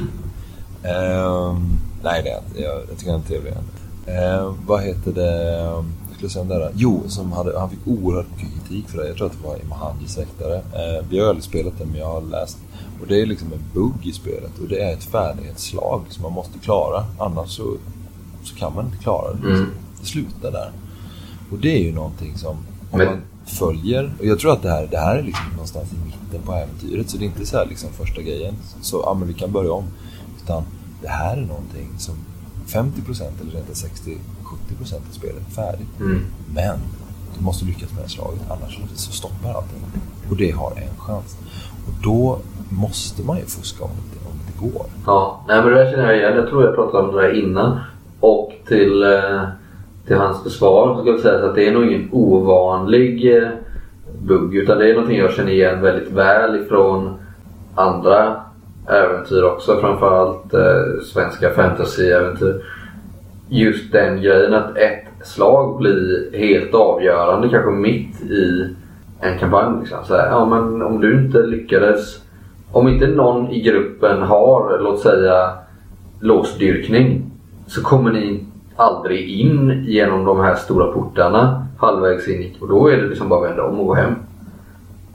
Um, nej, det är inte. Jag, jag tycker han är trevlig. Uh, vad heter det? Jag skulle säga den där. Jo, som hade, han fick oerhört mycket kritik för det. Jag tror att det var i Mahangis sektare. Uh, vi har aldrig spelat det, men jag har läst. Och det är liksom en bugg i spelet. Och det är ett färdighetsslag som man måste klara. Annars så, så kan man inte klara det. Mm. Det slutar där. Och det är ju någonting som... Om man, följer, och jag tror att det här, det här är liksom någonstans i mitten på äventyret, så det är inte så här liksom första grejen, så ja, men vi kan börja om, utan det här är någonting som femtio procent eller rent sextio till sjuttio procent av spelet är färdigt, mm. men du måste lyckas med det slaget, annars så stoppar allting, och det har en chans, och då måste man ju fuska om det, om det går. Ja, nej, men det här känner jag igen, jag tror jag pratade om det här innan, och till eh... till hans försvar så ska jag säga att det är nog ingen ovanlig bugg, utan det är någonting jag känner igen väldigt väl ifrån andra äventyr också, framförallt eh, svenska fantasyäventyr. Just den grejen att ett slag blir helt avgörande, kanske mitt i en kampanj liksom. Så här, ja, men om du inte lyckades, om inte någon i gruppen har, låt säga, låsdyrkning, så kommer ni aldrig in genom de här stora portarna halvvägs in, och då är det liksom bara vända om och gå hem.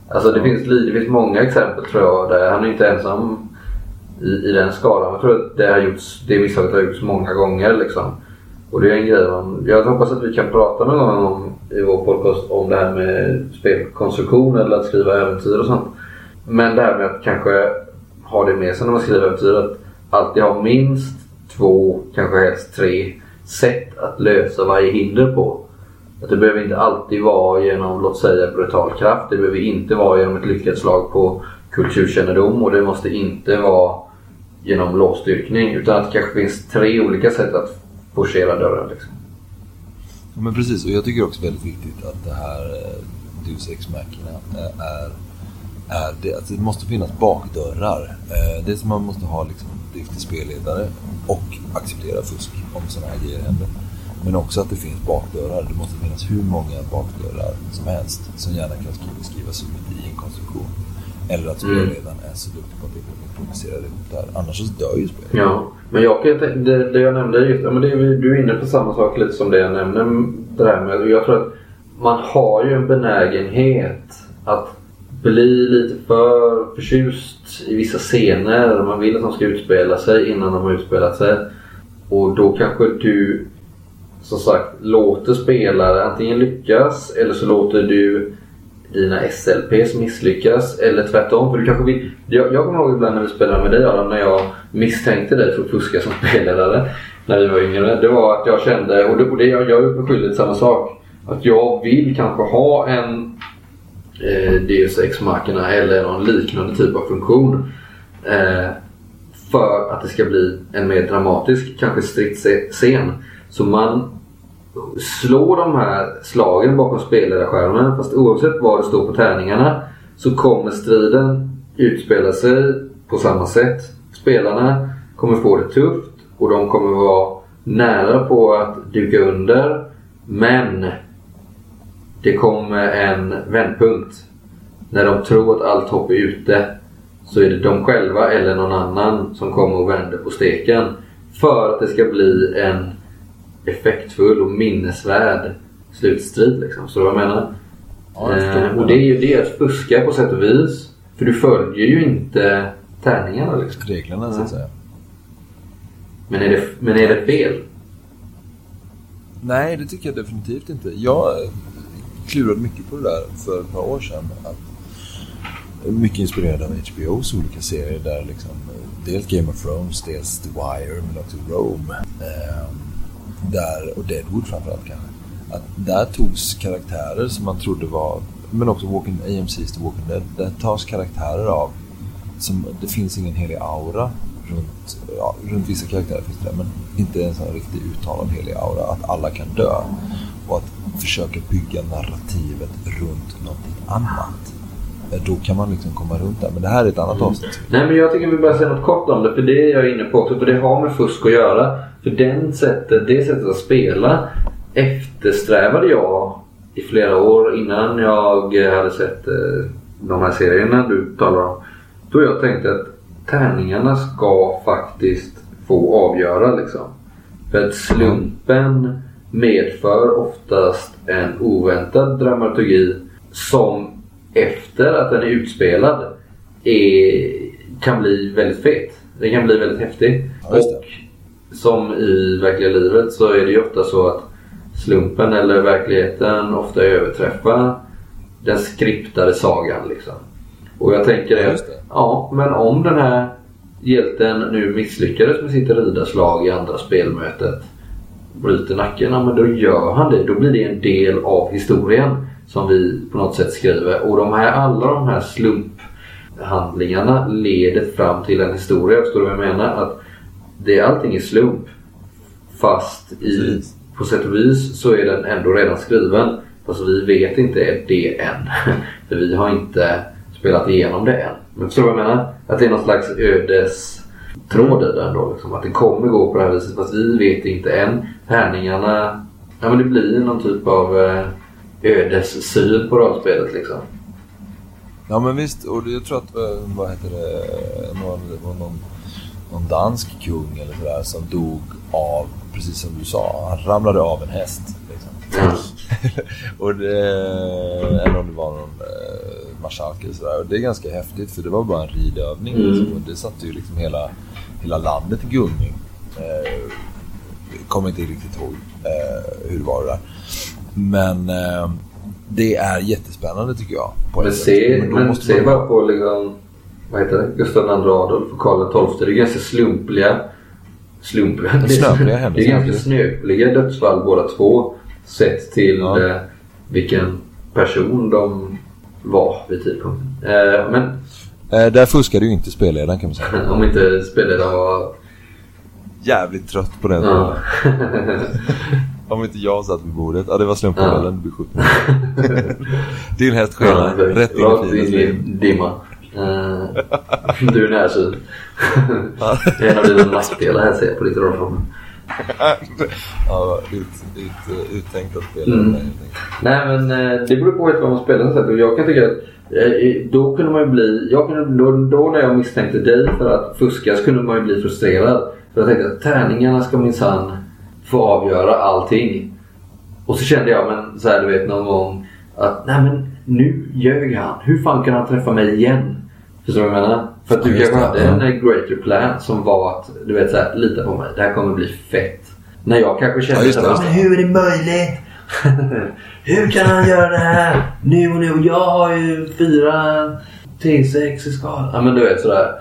Alltså det finns, det finns många exempel tror jag, där han är inte ensam i, i den skalan. Jag tror att det har gjorts, det misstaget har gjorts många gånger liksom. Och det är en grej man, jag hoppas att vi kan prata någon gång om, i vår podcast, om det här med spelkonstruktion eller att skriva äventyr och sånt. Men det här med att kanske ha det med sig när man skriver äventyr, att alltid ha minst två, kanske helst tre sätt att lösa varje hinder på. Att det behöver inte alltid vara genom, låt säga, brutal kraft. Det behöver inte vara genom ett lyckat slag på kulturkännedom, och det måste inte vara genom låsstyrkning, utan att det kanske finns tre olika sätt att forcera dörren liksom. Ja, men precis, och jag tycker också väldigt viktigt att det här Deus Ex-märkena är, är det, att det måste finnas bakdörrar. Det som man måste ha liksom driftig spelledare och acceptera fusk om sådana här grejer händer. Men också att det finns bakdörrar. Det måste finnas hur många bakdörrar som helst som gärna kan skrivas ut i en konstruktion. Eller att spelledaren mm. är så duktig på att det producerar ihop det här. Annars så dör ju spelet. Ja, men jag kan, det, det jag nämnde just, ja, men det, du är inne på samma sak lite som det jag nämnde. Det här med, jag tror att man har ju en benägenhet att bli lite för förtjust i vissa scener. Man vill att de ska utspela sig innan de har utspelat sig. Och då kanske du, som sagt, låter spelare antingen lyckas, eller så låter du dina S L Ps misslyckas, eller tvärtom. För du kanske vill... jag, jag kommer ihåg ibland när vi spelade med dig, Adam, när jag misstänkte dig för att fuska som spelare. när vi var yngre, det var att jag kände, och det, och det jag gör ju på skyldigt samma sak, att jag vill kanske ha en eh, Deus Ex Machina eller någon liknande typ av funktion eh, för att det ska bli en mer dramatisk, kanske stridsscen. Så man slår de här slagen bakom spelledarskärmen, fast oavsett vad det står på tärningarna så kommer striden utspela sig på samma sätt. Spelarna kommer få det tufft och de kommer vara nära på att dyka under, men det kommer en vändpunkt. När de tror att allt hopp är ute så är det de själva eller någon annan som kommer och vänder på steken för att det ska bli en effektfull och minnesvärd slutstrid liksom. Så vad jag menar? Ja, det eh, och det är ju det att fuska på sätt och vis, för du följer ju inte tärningarna liksom. Reglerna så att säga. Men är det, men är det fel? Nej, det tycker jag definitivt inte. Jag klurade mycket på det där för ett par år sedan. Att, mycket inspirerad av H B O:s olika serier där liksom, dels Game of Thrones, dels The Wire, men också Rome. Ehm, där, och Deadwood framförallt kanske. Att där togs karaktärer som man trodde var, men också Walking, A M C's The Walking Dead, där tas karaktärer av som, det finns ingen helig aura runt, ja, runt vissa karaktärer finns det, men inte en sån riktigt uttalad helig aura att alla kan dö, och att försöka bygga narrativet runt någonting annat, då kan man liksom komma runt där. Men det här är ett annat mm. avsnitt. Nej, men jag tycker vi bara säga något kort om det, för det är jag inne på också, för det har med fusk att göra, för den sättet, det sättet att spela eftersträvade jag i flera år innan jag hade sett de här serierna du talar om. Då jag tänkte att tärningarna ska faktiskt få avgöra liksom. För att slumpen medför oftast en oväntad dramaturgi som efter att den är utspelad är, kan bli väldigt fet. Det kan bli väldigt häftig. Ja, och som i verkliga livet så är det ju ofta så att slumpen eller verkligheten ofta överträffar den skriptade sagan liksom. Och jag tänker det, ja, men om den här hjälten nu misslyckades med sitt ridarslag i andra spelmötet, bryter nacken, ja, men då gör han det. Då blir det en del av historien som vi på något sätt skriver. Och de här, alla de här slumphandlingarna leder fram till en historia. Förstår du vad jag menar? Att det är allting i slump, fast i, på sätt och vis så är den ändå redan skriven. Fast vi vet inte det än. För vi har inte spelat igenom det än. Men förstår du vad jag menar? Att det är någon slags ödestråd i den då. Liksom. Att det kommer gå på det här viset, fast vi vet inte än. Tärningarna, ja, men det blir någon typ av ödessyn på rollspelet liksom. Ja, men visst, och jag tror att vad heter det, någon, någon, någon dansk kung eller sådär som dog av, precis som du sa, han ramlade av en häst liksom. Mm. Och det, eller om det var någon eh, marskalk eller sådär, och det är ganska häftigt för det var bara en ridövning mm. liksom, och det satte ju liksom hela, hela landet i gungning. Eh, kommer inte riktigt ihåg eh, hur det var det där. Men eh, det är jättespännande tycker jag. Men se, men men måste se man bara på liksom, vad heter det? Gustav den andra Adolf och Karl den tolfte. Det är ganska slumpliga slumpliga. Det, snöpliga, det är ganska snöpliga dödsfall båda två, sett till ja. eh, vilken person de var vid tidpunkten. Eh, men eh, där fuskade ju inte spelledaren kan man säga. Om inte spelledaren var jävligt trött på den. Ja. Om inte jag satt vid bordet. Ja, det var slumpmodellen. Ja. Du blir skjuten. Din häst skenar. Ja, rätt in i din dimma. Uh, du är närsyn. Det är en av dina nackdelar här ser jag på lite rollformen. Ja, ut, ut, uttänkt att spela. Mm. Nej, men det beror på vad man spelar. Så att jag kan tycka att då kunde man ju bli... Jag kunde, då, då när jag misstänkte dig för att fuska så kunde man ju bli frustrerad. För jag tänkte att tärningarna ska minsann få avgöra allting. Och så kände jag, men så här, du vet, någon gång att nej, men nu ljög han. Hur fan kan han träffa mig igen? Förstår du vad jag menar? För att du kanske hade en greater plan som var att, du vet, så här, lita på mig. Det här kommer bli fett. När jag kanske kände ja, att, men hur är det möjligt? Hur kan han göra det här? Nu och nu. Och jag har ju fyra T sex i skala. Ja, men du vet, sådär.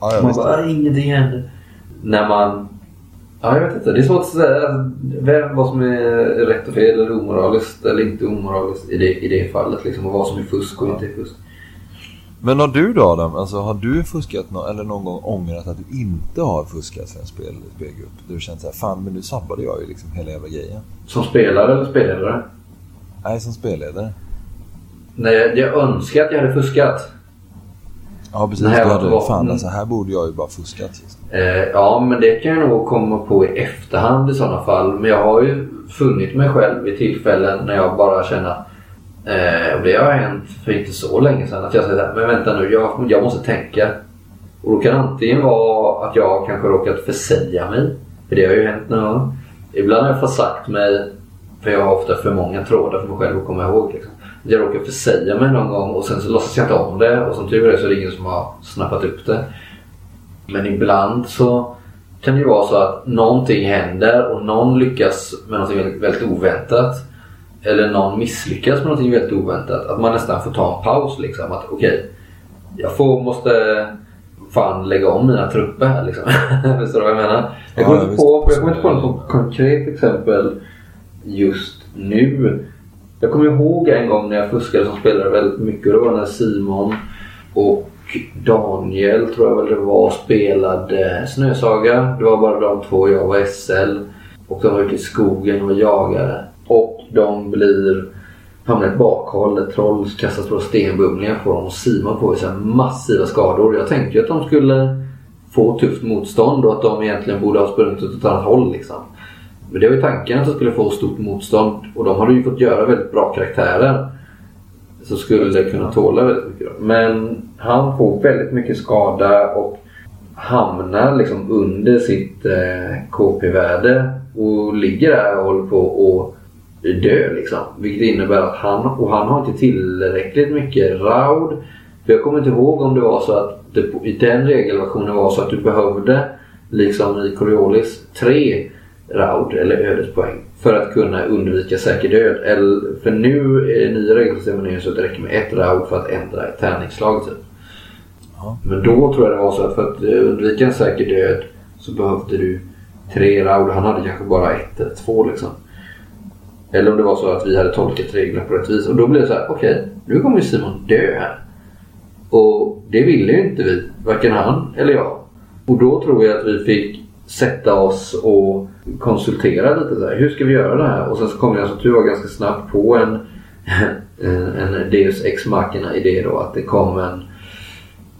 Ja, man bara, ingenting händer. När man Ja, jag vet inte. Det är svårt att säga vem, vad som är rätt och fel eller omoraliskt eller inte omoraliskt i det, i det fallet. Liksom, och vad som är fusk och inte är fusk. Men har du då, Adam? Alltså, har du fuskat no- eller någon gång ångrat att du inte har fuskat för en spel, spelgrupp? Du känner så här, fan, men nu sabbade jag ju liksom hela jävla grejen. Som spelare eller spelledare? Nej, som spelledare. Nej, jag önskar att jag hade fuskat. Ja, precis. Nej, du hade, fan, alltså, här borde jag ju bara fuskat. Eh, ja, men det kan jag nog komma på i efterhand i sådana fall. Men jag har ju funnit mig själv i tillfällen när jag bara känner att eh, och det har hänt för inte så länge sedan, att jag säger att men vänta nu, jag, jag måste tänka. Och då kan antingen vara att jag kanske råkat försäga mig, för det har ju hänt någon gång. Ibland har jag försagt mig, för jag har ofta för många trådar för mig själv att komma ihåg liksom. Jag råkar försäga mig någon gång och sen så låtsas jag inte om det. Och som tur är så är det ingen som har snappat upp det. Men ibland så kan det ju vara så att någonting händer och någon lyckas med någonting väldigt, väldigt oväntat. Eller någon misslyckas med någonting väldigt oväntat. Att man nästan får ta en paus liksom. Att okej, okay, jag får, måste fan lägga om mina trupper här liksom. Förstår du vad jag menar? Jag kommer inte på, jag inte på något konkret exempel just nu. Jag kommer ihåg en gång när jag fuskade som spelare väldigt mycket. Det var när Simon och Daniel, tror jag väl det var, spelade Snösaga. Det var bara de två, jag var S L. Och de var ute i skogen och var jagare. Och de blir hamnade i ett bakhåll, ett troll kastas på stenbumlingar på dem. Och Simon får ju så här massiva skador. Jag tänkte ju att de skulle få tufft motstånd och att de egentligen borde ha sprungit åt ett annat håll liksom. Men det var ju tanken att de skulle få stort motstånd. Och de hade ju fått göra väldigt bra karaktärer. Så skulle det kunna tåla väldigt mycket. Men han får väldigt mycket skada. Och hamnar liksom under sitt eh, K P-värde. Och ligger där och håller på att dö liksom. Vilket innebär att han, och han har inte tillräckligt mycket Raud. För jag kommer inte ihåg om det var så att det, i den regelversionen var så att du behövde, liksom i Coriolis, tre Raud eller ödespoäng för att kunna undvika säker död. Eller, för nu är det nya regelsystemen så att det räcker med ett Raud för att ändra ett tärningsslag typ. Ja. Men då tror jag det var så att för att undvika en säker död så behövde du tre Raud. Han hade kanske bara ett eller två liksom. Eller om det var så att vi hade tolkat reglerna på rätt vis. Och då blev det så här, okej, okay, nu kommer Simon dö här. Och det ville ju inte vi, varken han eller jag. Och då tror jag att vi fick sätta oss och konsultera lite där. Hur ska vi göra det här? Och sen så kom jag som tur var ganska snabbt på en, en Deus Ex Machina idé då. Att det kom en,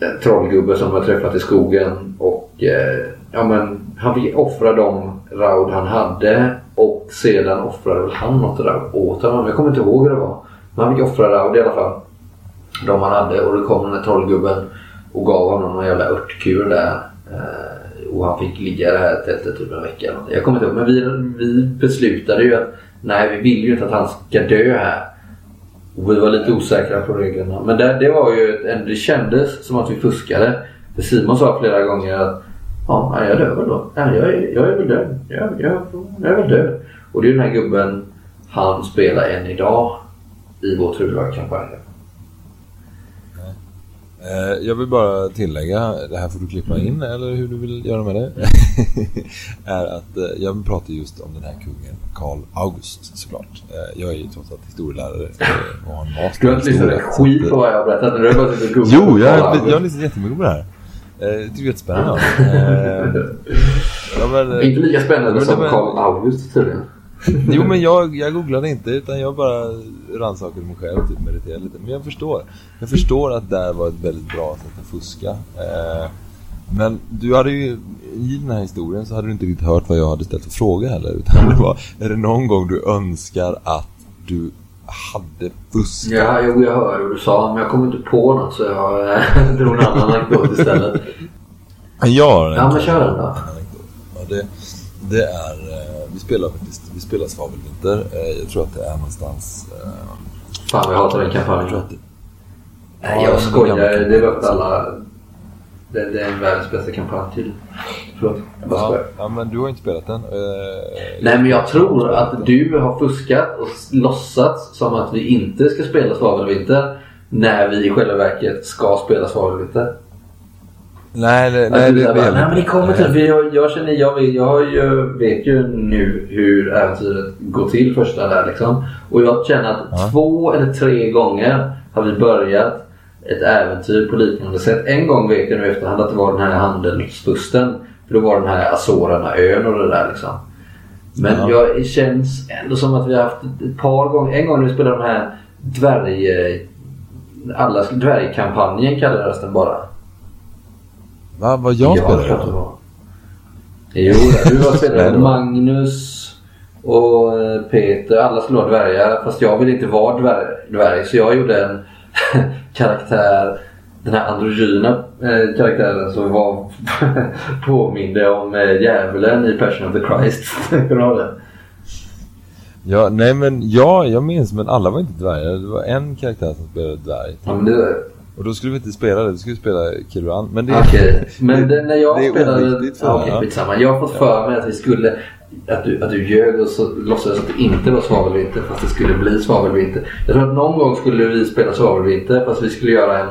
en trollgubbe som har träffat i skogen. Och eh, ja, men han fick offra de Raud han hade. Och sedan offrade väl han något Raud åt honom. Jag kommer inte ihåg hur det var. Men han fick offra Raud i alla fall. De han hade. Och då kom den här trollgubben och gav honom någon jävla örtkur där. Eh, Och han fick ligga det här tältet typ en vecka. Jag kommer inte ihåg. Men vi, vi beslutade ju att nej, vi vill ju inte att han ska dö här. Och vi var lite osäkra på reglerna. Men det, det var ju ett, det kändes som att vi fuskade. För Simon sa flera gånger att ja, jag dör väl då. Ja, jag, är, jag är väl död. Jag, jag, jag är väl död. Och det är den här gubben, han spelar än idag i vår Trudvang-kampanj. Jag vill bara tillägga, det här får du klippa in mm. eller hur du vill göra med det är att jag pratar just om den här kungen Karl August såklart. Jag är ju trots allt historielärare och har en master. Du har inte lyssnat skit på vad jag har berättat när du har börjat googla. Jo, jag, jag har lyssnat jättemycket på det här. Det tycker jag är spännande. ja, men, inte lika spännande men, som men, Karl August tydligen. Jo, men jag, jag googlade inte utan jag bara rannsakade mig själv och typ mediterade lite. Men jag förstår. Jag förstår att det där var ett väldigt bra sätt att fuska. Eh, men du hade ju, i den här historien så hade du inte riktigt hört vad jag hade ställt för fråga heller. Utan det var, är det någon gång du önskar att du hade fuskat? Ja, jag, jag hörde vad du sa, men jag kom inte på något så jag drog en annan anekdot istället. Ja, ja men kör den då. Ja, det... Det är, vi spelar faktiskt, vi spelar Svavelvinter. Jag tror att det är någonstans... Fan, jag hatar den kampanjen. Nej, jag skojar. Det låter alla... Det, det är en världens bästa kampanj till. Förlåt, jag bara skojar. Ja, men du har inte spelat den. Nej, men jag tror att du har fuskat och låtsats som att vi inte ska spela Svavelvinter när vi i själva verket ska spela Svavelvinter. Nej, nej, nej, det, det, det, nej men det kommer till. För jag, jag känner, jag, jag, jag vet ju nu hur äventyret går till första där liksom. Och jag känner att ja. två eller tre gånger har vi börjat ett äventyr på liknande sätt. En gång vet jag nu efterhand att det var den här handelsbusten. För då var den här Azorerna ön och det där liksom. Men ja. jag det känns ändå som att vi har haft ett par gånger. En gång när vi spelade de här dvärg, alla dvärgkampanjen kallades den bara. Va, vad jag spelade? Ja, det var. Jo, du har spelat Magnus och Peter, alla skulle vara dvärgar. Fast jag ville inte vara dvärg, dvärg så jag gjorde en karaktär, den här androgyna eh, karaktären som var påminde om eh, djävulen i Passion of the Christ. Ja, nej men ja, jag minns, men alla var inte dvärgar. Det var en karaktär som spelade dvärg. Ja, men det... Och då skulle vi inte spela det, vi skulle spela Kirwan. Men det är okay. Men det, när jag det spelade för ja, okay, jag har fått för mig att vi skulle att du att du ljög och så låtsades att det inte var Svavelvinter fast det skulle bli Svavelvinter. Jag tror att någon gång skulle vi spela Svavelvinter fast vi skulle göra en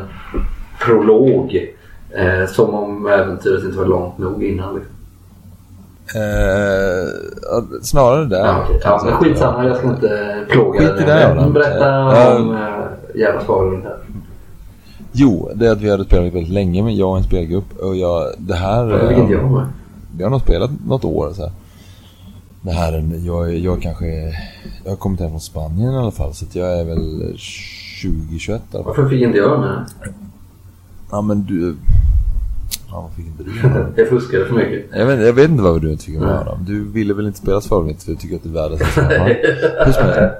prolog eh, som om äventyret inte var långt nog innan liksom. Eh, snarare där. Ja, okay. Ja, men skitsamma, jag ska inte plåga dig. Berätta eh, om eh, jävla Svavelvinter. Jo, det är att vi hade spelat väldigt länge, men jag och en spelgrupp. Och jag, det här... Vad är det jag med? Vi har nog spelat något år. Så här. Det här, jag, jag kanske... Jag har kommit hem från Spanien i alla fall, så att jag är väl tjugo tjugoett. Varför fick inte jag med? Ja, men du... Ja, vad fick inte du med? Jag fuskade för mycket. Jag vet, jag vet inte vad du inte fick med honom. Du ville väl inte spela Svavelvinter för du tycker att det är världens att spela. Hur som helst.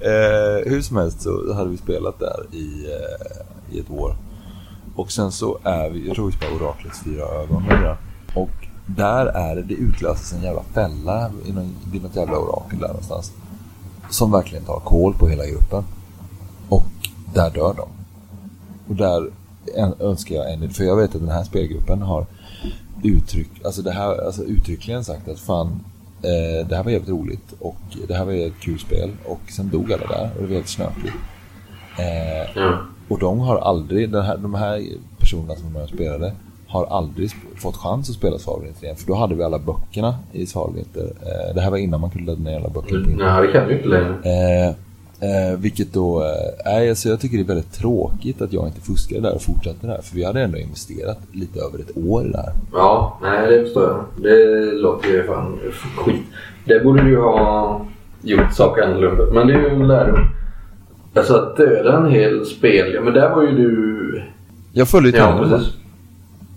eh, hur som helst så hade vi spelat där i, eh, i ett år. Och sen så är vi, jag tror vi spelar Oraklets fyra ögon. Och där är det, det utlöses en jävla fälla i någon, i något jävla orakel där någonstans. Som verkligen tar koll på hela gruppen. Och där dör de. Och där... önskar jag ännu, för jag vet att den här spelgruppen har uttryck, alltså det här, alltså uttryckligen sagt att fan eh, det här var jävligt roligt och det här var ett kul spel och sen dog alla där och det var helt snöpligt eh, mm. och de har aldrig den här, de här personerna som de spelade har aldrig sp- fått chans att spela Svavelvinter igen, för då hade vi alla böckerna i Svavelvinter, eh, det här var innan man kunde ladda ner alla böckerna mm, nej det kan vi inte längre. eh, Eh, vilket då, eh, alltså jag tycker det är väldigt tråkigt att jag inte fuskade där och fortsatte där, för vi hade ändå investerat lite över ett år där. Ja, nej det förstår jag. Det låter ju fan skit. Det borde du ha gjort saker annorlunda. Men det är ju lärdom. Alltså att döda en hel spel, ja men där var ju du... Jag följde ju ja, precis.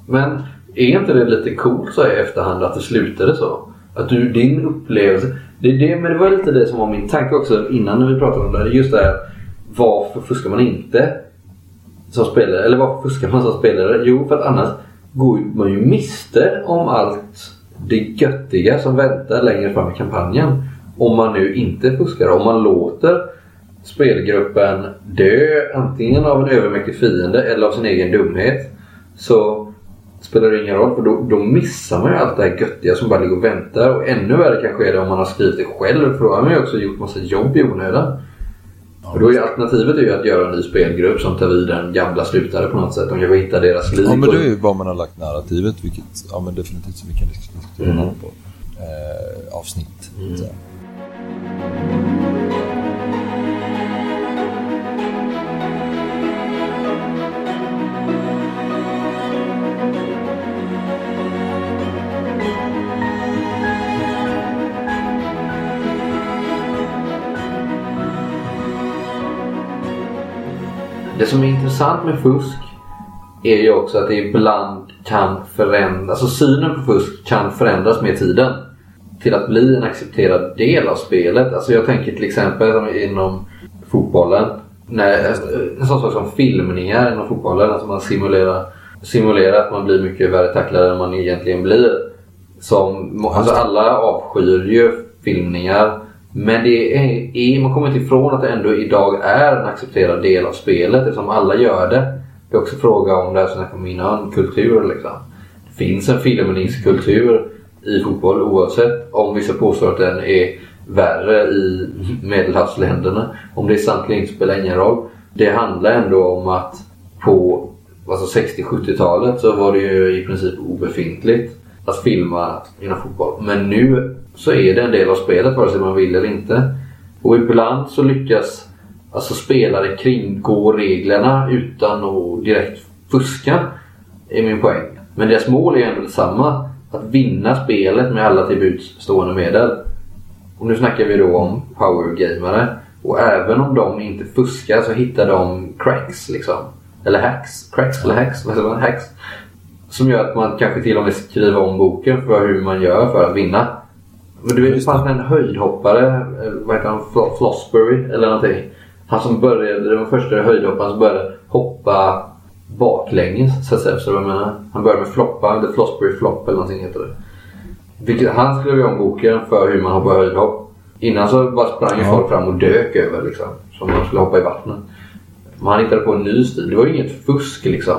Men är inte det lite coolt så i efterhand att det slutade så? Att du, din upplevelse... Det, det, men det var lite det som var min tanke också innan när vi pratade om det. Just det här, varför fuskar man inte som spelare? Eller varför fuskar man som spelare? Jo, för att annars går man ju miste om allt det göttiga som väntar längre fram i kampanjen. Om man nu inte fuskar. Om man låter spelgruppen dö antingen av en övermäktig fiende eller av sin egen dumhet. Så... spelar det ingen roll, för då, då missar man ju allt det här göttiga som bara ligger och väntar. Och ännu värre kanske är det om man har skrivit det själv, för då har man ju också gjort massa jobb i onödan. Ja, och då är ju alternativet är ju att göra en ny spelgrupp som tar vid den gamla slutare på något sätt. Om jag hittar deras liv. Ja, men det är ju vad man har lagt narrativet, vilket ja, men definitivt som vi kan diskutera mm. på eh, avsnitt. Mm. Så. Det som är intressant med fusk är ju också att det ibland kan förändras, alltså synen på fusk kan förändras med tiden till att bli en accepterad del av spelet. Alltså jag tänker till exempel inom fotbollen, när, en sån sak som filmningar inom fotbollen, alltså man simulerar, simulerar att man blir mycket värre tacklare än man egentligen blir. Som, alltså alla avskyr ju filmningar. Men det är, man kommer inte ifrån att det ändå idag är en accepterad del av spelet eftersom alla gör det. Det är också fråga om det här som jag kom innan, kultur liksom. Det finns en filmningskultur i fotboll oavsett om vissa påstår att den är värre i medelhavsländerna. Om det är sant eller inte spelar ingen roll. Det handlar ändå om att på alltså sextio-sjuttiotalet så var det ju i princip obefintligt att filma inom fotboll. Men nu så är det en del av spelet vare sig man vill eller inte. Och ibland så lyckas alltså spelare kringgå reglerna utan att direkt fuska, är min poäng. Men deras mål är ändå detsamma, att vinna spelet med alla till buds stående medel. Och nu snackar vi då om powergamare. Och även om de inte fuskar så hittar de cracks liksom. Eller hacks. Cracks eller hacks. Vad säger man? Hacks. Som gör att man kanske till och med skriver om boken för hur man gör för att vinna. Men du vet ju fan en höjdhoppare, vad heter han? Fl- Flossbury eller någonting. Han som började, den första höjdhopparen som började hoppa baklänges så att säga. Så jag menar, han började med floppa, eller Flossbury flopp eller någonting heter det. Vilket han skrev om boken för hur man hoppar höjdhopp. Innan så bara sprang ju ja. folk fram och dök över liksom. Som man skulle hoppa i vattnet. Man hittade på en ny stil. Det var ju inget fusk liksom.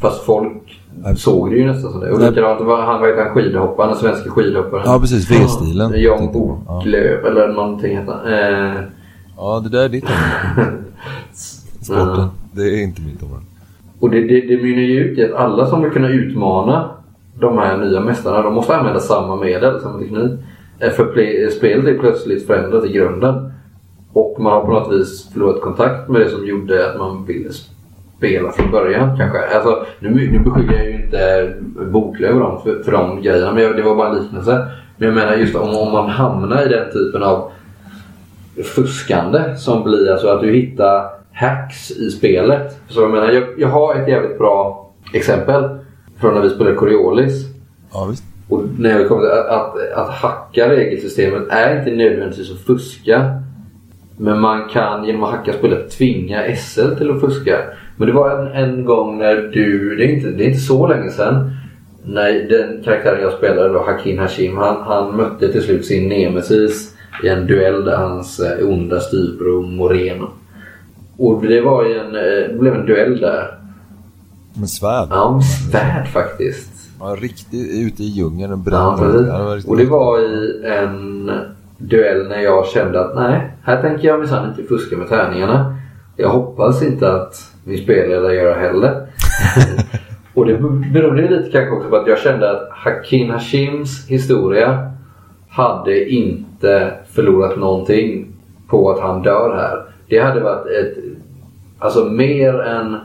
Fast folk Nej. såg det ju nästan sådär. Och likadant var han, vad heter han, skidhopparen, den svenska skidhopparen. Ja precis, V-stilen. Jan Boklöv ja. eller någonting heter eh... Ja, det där är ditt område. Sporten, ja. det är inte mitt område. Och det, det, det mynnar ju ut i att alla som vill kunna utmana de här nya mästarna, de måste använda samma medel, samma teknik. För ple- spelet är plötsligt förändrat i grunden. Och man har på något vis förlorat kontakt med det som gjorde att man ville spela från början kanske. Alltså, nu, nu beskyller jag ju inte Boklöv dem för, för de grejerna, men jag, det var bara en liknelse. Men jag menar just om, om man hamnar i den typen av fuskande som blir, alltså att du hittar hacks i spelet. Så jag menar, jag, jag har ett jävligt bra exempel från när vi spelade Coriolis. Ja, visst. Och när jag kom till att, att, att hacka regelsystemet är inte nödvändigtvis att fuska. Men man kan genom att hacka spelet tvinga S L till att fuska. Men det var en, en gång när du, det är, inte, det är inte så länge sedan, när den karaktären jag spelade då, Hakim Hashim, han, han mötte till slut sin nemesis i en duell där hans onda styrbror Moreno. Och det var en, det blev en duell där. Med svärd? Ja, med svärd faktiskt. Ja, riktigt ute i djungeln och brann. Ja, och det var i en duell när jag kände att nej, här tänker jag minsann inte fuska med tärningarna. Jag hoppas inte att min spelare gör det heller. Och det berodde lite kanske också på att jag kände att Hakim Hashims historia hade inte förlorat någonting på att han dör här. Det hade varit ett, alltså mer än,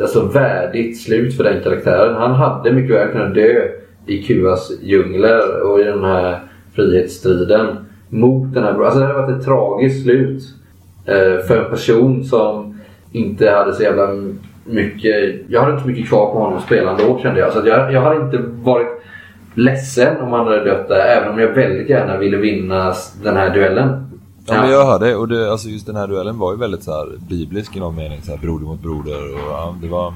alltså värdigt slut för den karaktären. Han hade mycket väl kunnat dö i Kubas djungler och i den här frihetsstriden mot den här, alltså det hade varit ett tragiskt slut för en person som inte hade så jävla mycket, jag hade inte mycket kvar på honom att spela ändå, kände jag. Så att jag, jag hade inte varit ledsen om han hade dött där, även om jag väldigt gärna ville vinna den här duellen. Ja, ja. Men jag hörde, och det, alltså just den här duellen var ju väldigt så här biblisk i någon mening, så här broder mot broder, och ja, det var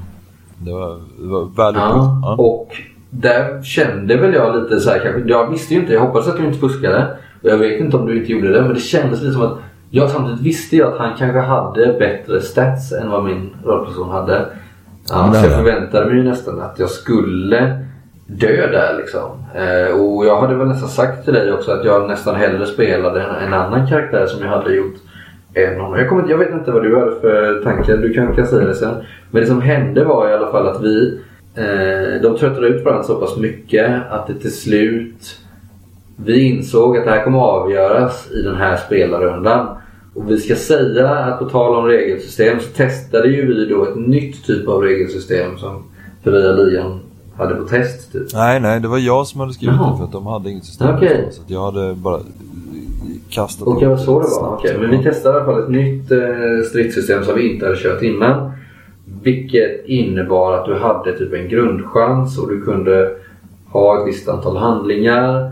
det var, det var värdefullt. Ja, ja. Och där kände väl jag lite så här, kanske, jag visste ju inte, jag hoppades att du inte fuskade, och jag vet inte om du inte gjorde det, men det kändes lite som att jag samtidigt visste ju att han kanske hade bättre stats än vad min rollperson hade. Ja, så jag förväntade mig ju nästan att jag skulle dö där liksom. Eh, och jag hade väl nästan sagt till dig också att jag nästan hellre spelade en, en annan karaktär som jag hade gjort än honom. Jag, kom, jag vet inte vad du hade för tankar, du kan kanske säga det sen. Men det som hände var i alla fall att vi eh, de tröttade ut varandra så pass mycket att det till slut vi insåg att det här kommer att avgöras i den här spelarrundan. Och vi ska säga att på tal om regelsystem så testade ju vi då ett nytt typ av regelsystem som Fria Ligan hade på test typ. Nej, nej, det var jag som hade skrivit det för att de hade inget system. Okay. Så att jag hade bara kastat. Okej, okay, så det var. Okay. Men vi testade i alla fall ett nytt eh, stridssystem som vi inte hade kört innan. Vilket innebar att du hade typ en grundchans och du kunde ha ett visst antal handlingar.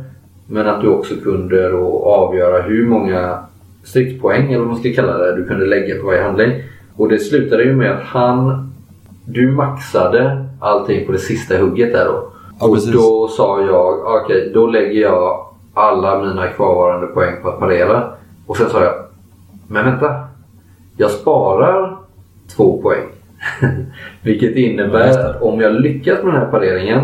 Men att du också kunde då avgöra hur många stridspoäng, eller vad man ska kalla det, du kunde lägga på varje handling. Och det slutade ju med att han, du maxade allting på det sista hugget där då. Ja, och precis. Då sa jag, okej, okay, då lägger jag alla mina kvarvarande poäng på att parera. Och sen sa jag, men vänta, jag sparar två poäng. Vilket innebär ja, att om jag lyckas med den här pareringen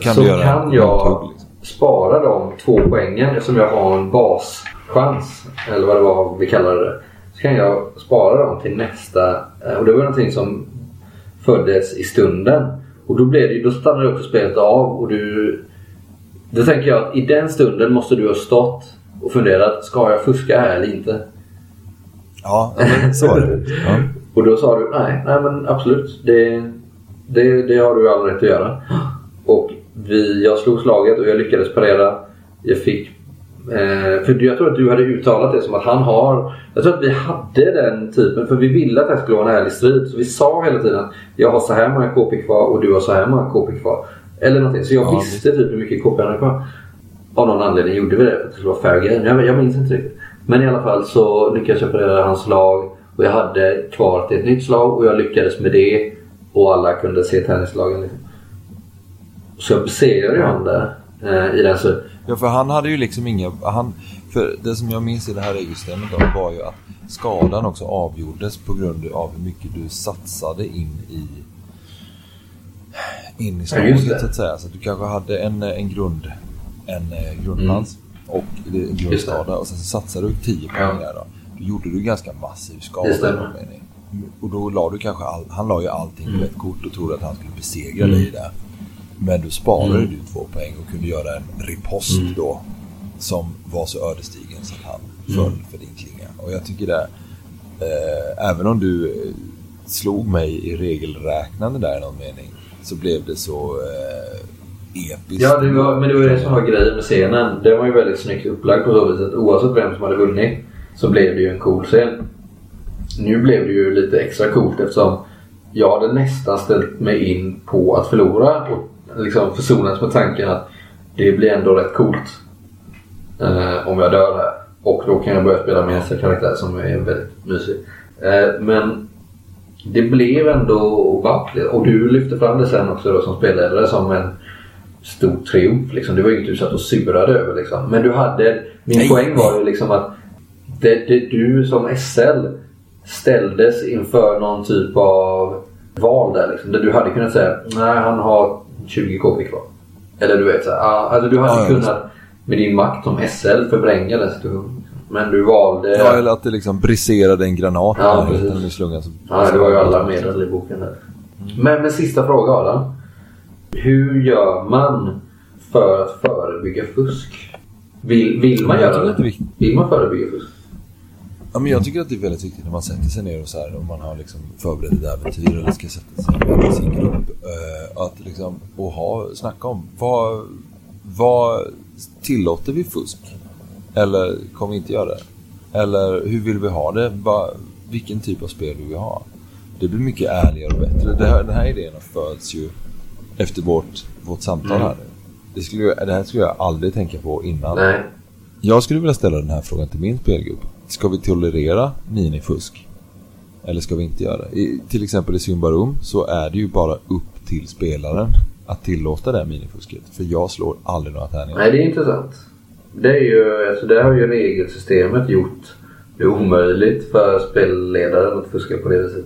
kan så göra, kan jag spara de två poängen som jag har en baschans, eller vad det var vi kallade det. Så kan jag spara dem till nästa, och det var någonting som föddes i stunden. Och då, blev det, då stannade också spelet av. Och du, då tänker jag att i den stunden måste du ha stått och funderat, ska jag fuska här eller inte? Ja, så är det. Ja. Och då sa du, nej, nej men absolut. Det, det, det har du all rätt att göra. Och vi, jag slog slaget och jag lyckades parera. Jag fick... Eh, för jag tror att du hade uttalat det som att han har... Jag tror att vi hade den typen, för vi ville att det skulle vara en ärlig strid. Så vi sa hela tiden, jag har så här många K P kvar och du har så här många K P kvar. Eller någonting. Så jag ja, visste typ hur mycket K P han kvar. Av någon anledning gjorde vi det, för att det skulle vara fair game. Jag, jag minns inte riktigt. Men i alla fall så lyckades jag parera hans slag. Och jag hade kvar till ett nytt slag och jag lyckades med det. Och alla kunde se tennislagen liksom. Så jag besegrade honom där eh, i den så. Ja, för han hade ju liksom inga... Han, för det som jag minns i det här regelsystemet då var ju att skadan också avgjordes på grund av hur mycket du satsade in i in i slaget, ja, så att säga. Så att du kanske hade en, en grund en grundlans mm. och en grundskada och sen så satsade du tio poäng ja. där då. Då gjorde du ganska massiv skada. Och då la du kanske... All, han la ju allting mm. på ett kort och trodde att han skulle besegra mm. dig där. Men du sparade mm. du två poäng och kunde göra en ripost mm. då som var så ödesdigen så att han föll mm. för din klinga. Och jag tycker det, eh, även om du slog mig i regelräknande där i någon mening, så blev det så eh, episkt. Ja, det var, men det var det som var grejen med scenen. Den var ju väldigt snyggt upplagd på så vis att oavsett vem som hade vunnit så blev det ju en cool scen. Nu blev det ju lite extra coolt eftersom jag hade nästan ställt mig in på att förlora och liksom försonats med tanken att det blir ändå rätt coolt eh, om jag dör här. Och då kan jag börja spela med nästa karaktär som är väldigt mysig. Eh, men det blev ändå vackert. Och du lyfte fram det sen också då, som spelledare, som en stor triumf. Liksom. Det var inget du satt och surade över. Liksom. Men du hade... Min Nej. poäng var ju liksom att det, det du som S L ställdes inför någon typ av val där, liksom, där du hade kunnat säga nej, han har tjugo K P kvar. Eller du vet så här, alltså du hade ja, kunnat med din makt som S L förbränga den situationen. Men du valde... Ja, eller att det liksom briserade en granat. Ja, precis. Slungan, så... ja, det var ju alla medel i boken där. Mm. Men med sista fråga, Adam. Hur gör man för att förebygga fusk? Vill, vill man göra det? Vill man förebygga fusk? Ja, men jag tycker att det är väldigt viktigt när man sätter sig ner och så här, om man har liksom förberett ett äventyr eller ska sätta sig i sin grupp, att liksom, och ha, snacka om vad, vad tillåter vi fusk? Eller kommer vi inte göra det? Eller hur vill vi ha det? Va, vilken typ av spel vill vi ha? Det blir mycket ärligare och bättre. Det här, den här idén föds ju efter vårt, vårt samtal här. Det, skulle, det här skulle jag aldrig tänka på innan. Nej. Jag skulle vilja ställa den här frågan till min spelgrupp. Ska vi tolerera minifusk? Eller ska vi inte göra det? I, till exempel i Symbaroum så är det ju bara upp till spelaren att tillåta det här minifusket. För jag slår aldrig några tärningar. Nej, det är intressant. Det är ju, alltså det har ju regelsystemet gjort det omöjligt för spelledaren att fuska på det viset.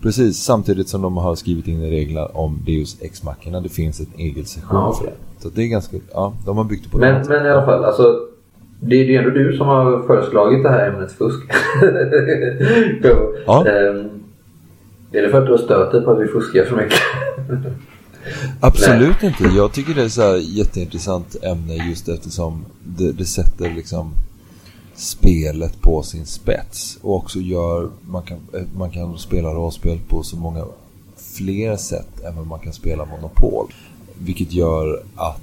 Precis, samtidigt som de har skrivit in i regler om Deus Ex-mackerna. Det finns en egen session ah, okay. för det. Så det är ganska, ja, de har byggt på det. Men, men i alla fall, alltså... Det är ju ändå du som har föreslagit det här ämnet fusk. Ja. Ehm, är det för att du har stört dig på att vi fuskar för mycket? Absolut Nej. inte. Jag tycker det är så här jätteintressant ämne just eftersom det, det sätter liksom spelet på sin spets. Och också gör, man kan, man kan spela rollspel på så många fler sätt än vad man kan spela Monopol. Vilket gör att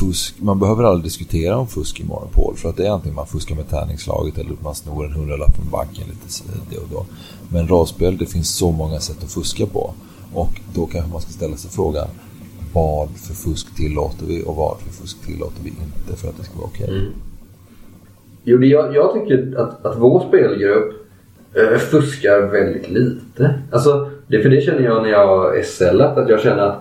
fusk, man behöver aldrig diskutera om fusk i Monopol, för att det är antingen man fuskar med tärningslaget eller man snor en hundralapp från banken lite det och då. Men rollspel, det finns så många sätt att fuska på, och då kanske man ska ställa sig frågan, vad för fusk tillåter vi och vad för fusk tillåter vi inte för att det ska vara okej. Okay. Mm. Jo, det, jag, jag tycker att, att vår spelgrupp äh, fuskar väldigt lite. Alltså, det, för det känner jag när jag SLat, att jag känner att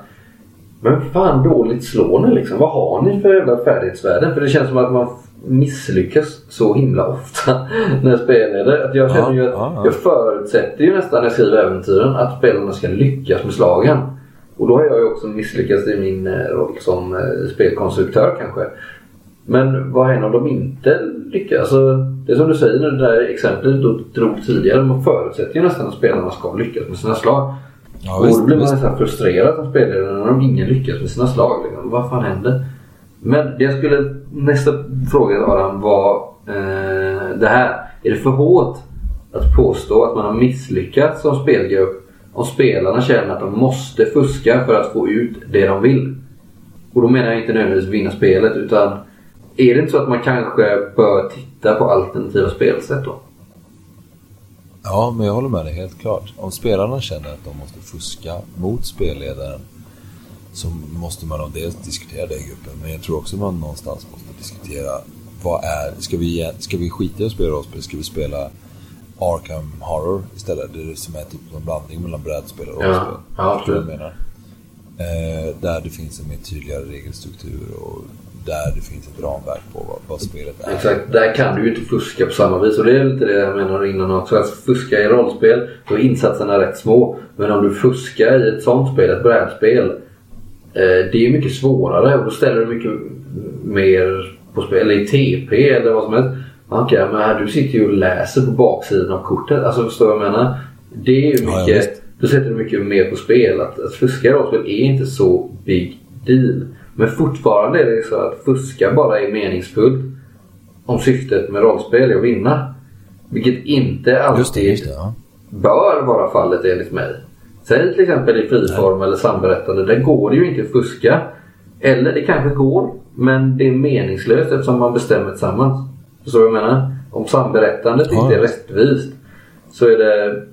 men fan, dåligt slår ni liksom. Vad har ni för jävla färdighetsvärden? För det känns som att man misslyckas så himla ofta när jag spelar. Att jag känner ju att ja, ja, ja. jag förutsätter ju nästan när jag skriver äventyren att spelarna ska lyckas med slagen. Och då har jag ju också misslyckats i min roll som spelkonstruktör kanske. Men vad händer om de inte lyckas? Alltså, det som du säger när det där exemplet du drog tidigare, man förutsätter ju nästan att spelarna ska lyckas med sina slag. Ja, och visst, då blir man nästan frustrerad som spelare när de ingen lyckas med sina slag. Liksom. Vad fan händer? Men jag skulle nästa fråga Aran, var eh, det här. Är det för hårt att påstå att man har misslyckats som spelgrupp om spelarna känner att de måste fuska för att få ut det de vill? Och då menar jag inte nödvändigtvis vinna spelet, utan är det inte så att man kanske bör titta på alternativa spelsätt då? Ja, men jag håller med dig helt klart. Om spelarna känner att de måste fuska mot spelledaren så måste man dels diskutera det i gruppen. Men jag tror också att man någonstans måste diskutera vad är, ska vi, ska vi skita i att spela rollspel? Ska vi spela Arkham Horror istället? Det är det som är typ en blandning mellan brädspel och rollspel. Ja, ja, jag menar. Eh, där det finns en mer tydligare regelstruktur och där det finns ett ramverk på vad, vad spelet är. Exakt, där kan du ju inte fuska på samma vis. Och det är lite det jag menar innan också. Att fuska i rollspel, då är insatserna rätt små. Men om du fuskar i ett sånt spel, ett brädspel, eh, det är mycket svårare. Och då ställer du mycket mer på spel, eller i T P eller vad som helst. Okej, okay, men du sitter ju och läser på baksidan av kortet. Alltså förstår jag menar? Det är ju mycket, ja, då sätter du mycket mer på spel. Att, att fuska i rollspel är inte så big deal. Men fortfarande är det så att fuska bara är meningsfullt om syftet med rollspel är att vinna. Vilket inte alltid just det, just det, ja. bör vara fallet enligt mig. Säg till exempel i friform eller samberättande, där går det ju inte att fuska. Eller det kanske går, men det är meningslöst eftersom man bestämmer tillsammans. Så jag menar, om samberättandet ja. inte är rättvist så är det...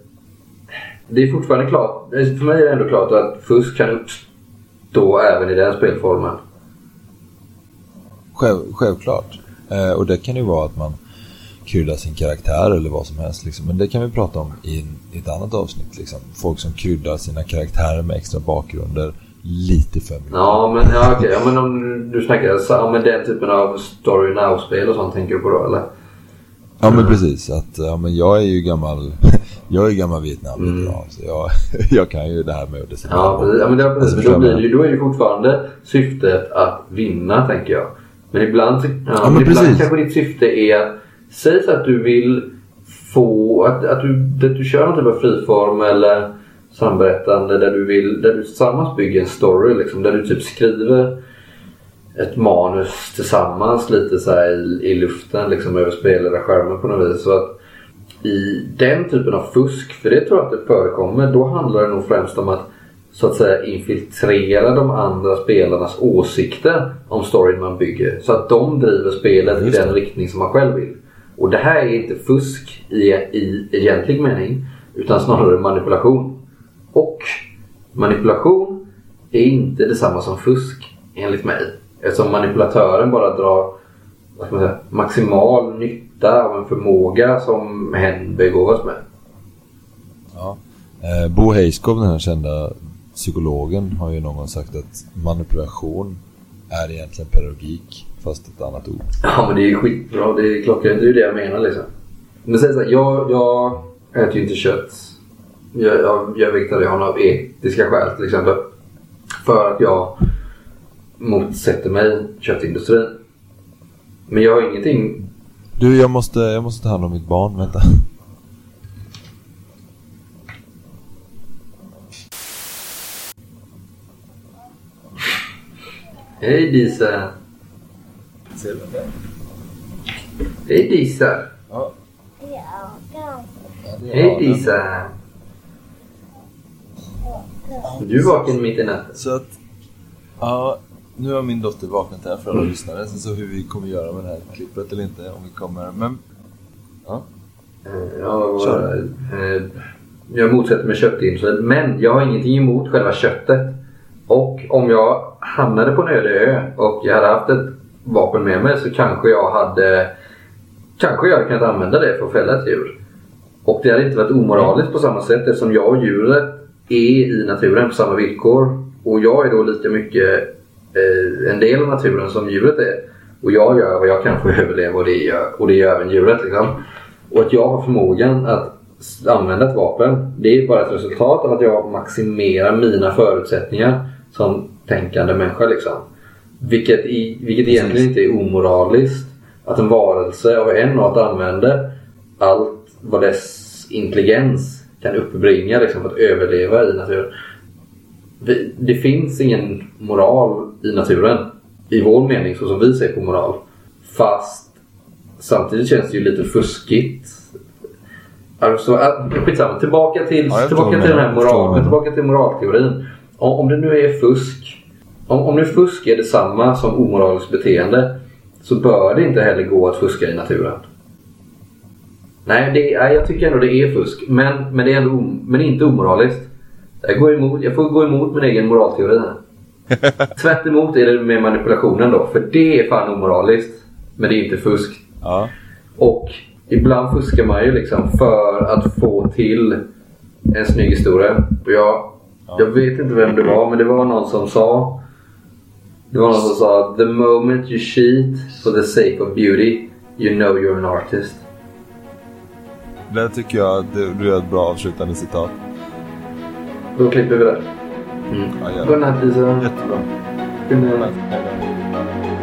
Det är fortfarande klart, för mig är det ändå klart att fusk kan uppstå då även i den spelformen. Själv, självklart. Eh, och det kan ju vara att man kryddar sin karaktär eller vad som helst. Liksom. Men det kan vi prata om i, en, i ett annat avsnitt. Liksom. Folk som kryddar sina karaktärer med extra bakgrunder lite för mycket. Ja, men, ja, okay. ja, men om du snackar så, ja, men den typen av story now-spel och sånt tänker du på då, eller? Ja, men precis. Att, ja, men jag är ju gammal... Jag är ju gammal Vietnam mm. idag, så jag, jag kan ju det här med det. Ja, ja, men det, precis, då, blir det, då är ju fortfarande syftet att vinna, tänker jag. Men ibland, ja, ja, men ibland kanske ditt syfte är att säg så att du vill få, att, att, du, att du kör någon typ av friform eller samberättande där du vill, där du tillsammans bygger en story, liksom, där du typ skriver ett manus tillsammans lite så här i, i luften, liksom över spel eller skärmen på något vis, så att i den typen av fusk, för det tror jag att det förekommer, då handlar det nog främst om att så att säga infiltrera de andra spelarnas åsikter om storyn man bygger, så att de driver spelet i den riktning som man själv vill. Och det här är inte fusk i, i egentlig mening, utan snarare manipulation. Och manipulation är inte detsamma som fusk enligt mig, eftersom manipulatören bara drar, vad ska man säga, maximal nytta av en förmåga som hen begåvas med. Ja. Eh, Bo Hejskov, den här kända psykologen, har ju någon gång sagt att manipulation är egentligen pedagogik fast ett annat ord. Ja, men det är ju skitbra. Det är klockrent, det är det jag menar liksom. Men säg så här, jag, jag äter ju inte kött. Jag, jag, jag viktar det av etiska skäl till exempel. För att jag motsätter mig köttindustrin. Men jag har ingenting... Du, jag måste, jag måste ta hand om mitt barn, vänta. Hej Disa. Ser du det? Hej Disa. Ja. Hej Disa. Du vaknade mitt i natten. Så att, ja. Nu har min dotter vaknat här för alla mm. lyssnare. Sen så hur vi kommer göra med det här klippet eller inte, om vi kommer, men... Ja, ja Kör. Eh, jag motsätter mig köttindustrin, men jag har ingenting emot själva köttet. Och om jag hamnade på en öde ö och jag hade haft ett vapen med mig, så kanske jag hade Kanske jag hade kunnat använda det för att fälla ett djur. Och det hade inte varit omoraliskt på samma sätt, eftersom jag och djuret är i naturen på samma villkor. Och jag är då lika mycket en del av naturen som djuret är, och jag gör vad jag kan för att överleva, och det gör, och det gör även djuret liksom. Och att jag har förmågan att använda ett vapen, det är bara ett resultat av att jag maximerar mina förutsättningar som tänkande människa liksom. Vilket, i, vilket egentligen inte är omoraliskt. Att en varelse av en art använder allt vad dess intelligens kan uppbringa liksom, att överleva i naturen. Det finns ingen moral i naturen i vår mening, så som vi ser på moral. Fast samtidigt känns det ju lite fuskigt. Alltså, skitsamma, tillbaka till, ja, tillbaka till den här moralen, tillbaka till moralteorin. Om det nu är fusk, om, om nu fusk är detsamma som omoraliskt beteende, så bör det inte heller gå att fuska i naturen. Nej, det, jag tycker ändå det är fusk, men, men det är ändå, men inte omoraliskt. Jag går emot, jag får gå emot min egen moralteori här. Tvärt emot är det med manipulationen då, för det är fan omoraliskt, men det är inte fusk. Ja. Och ibland fuskar man ju liksom för att få till en snygg historia. Jag, ja. jag vet inte vem det var, men det var någon som sa det var någon som sa the moment you cheat for the sake of beauty, you know you're an artist. Det tycker jag du är ett bra avslutande citat. Då klipper vi där. Mm. Ja, jättebra. Jättebra.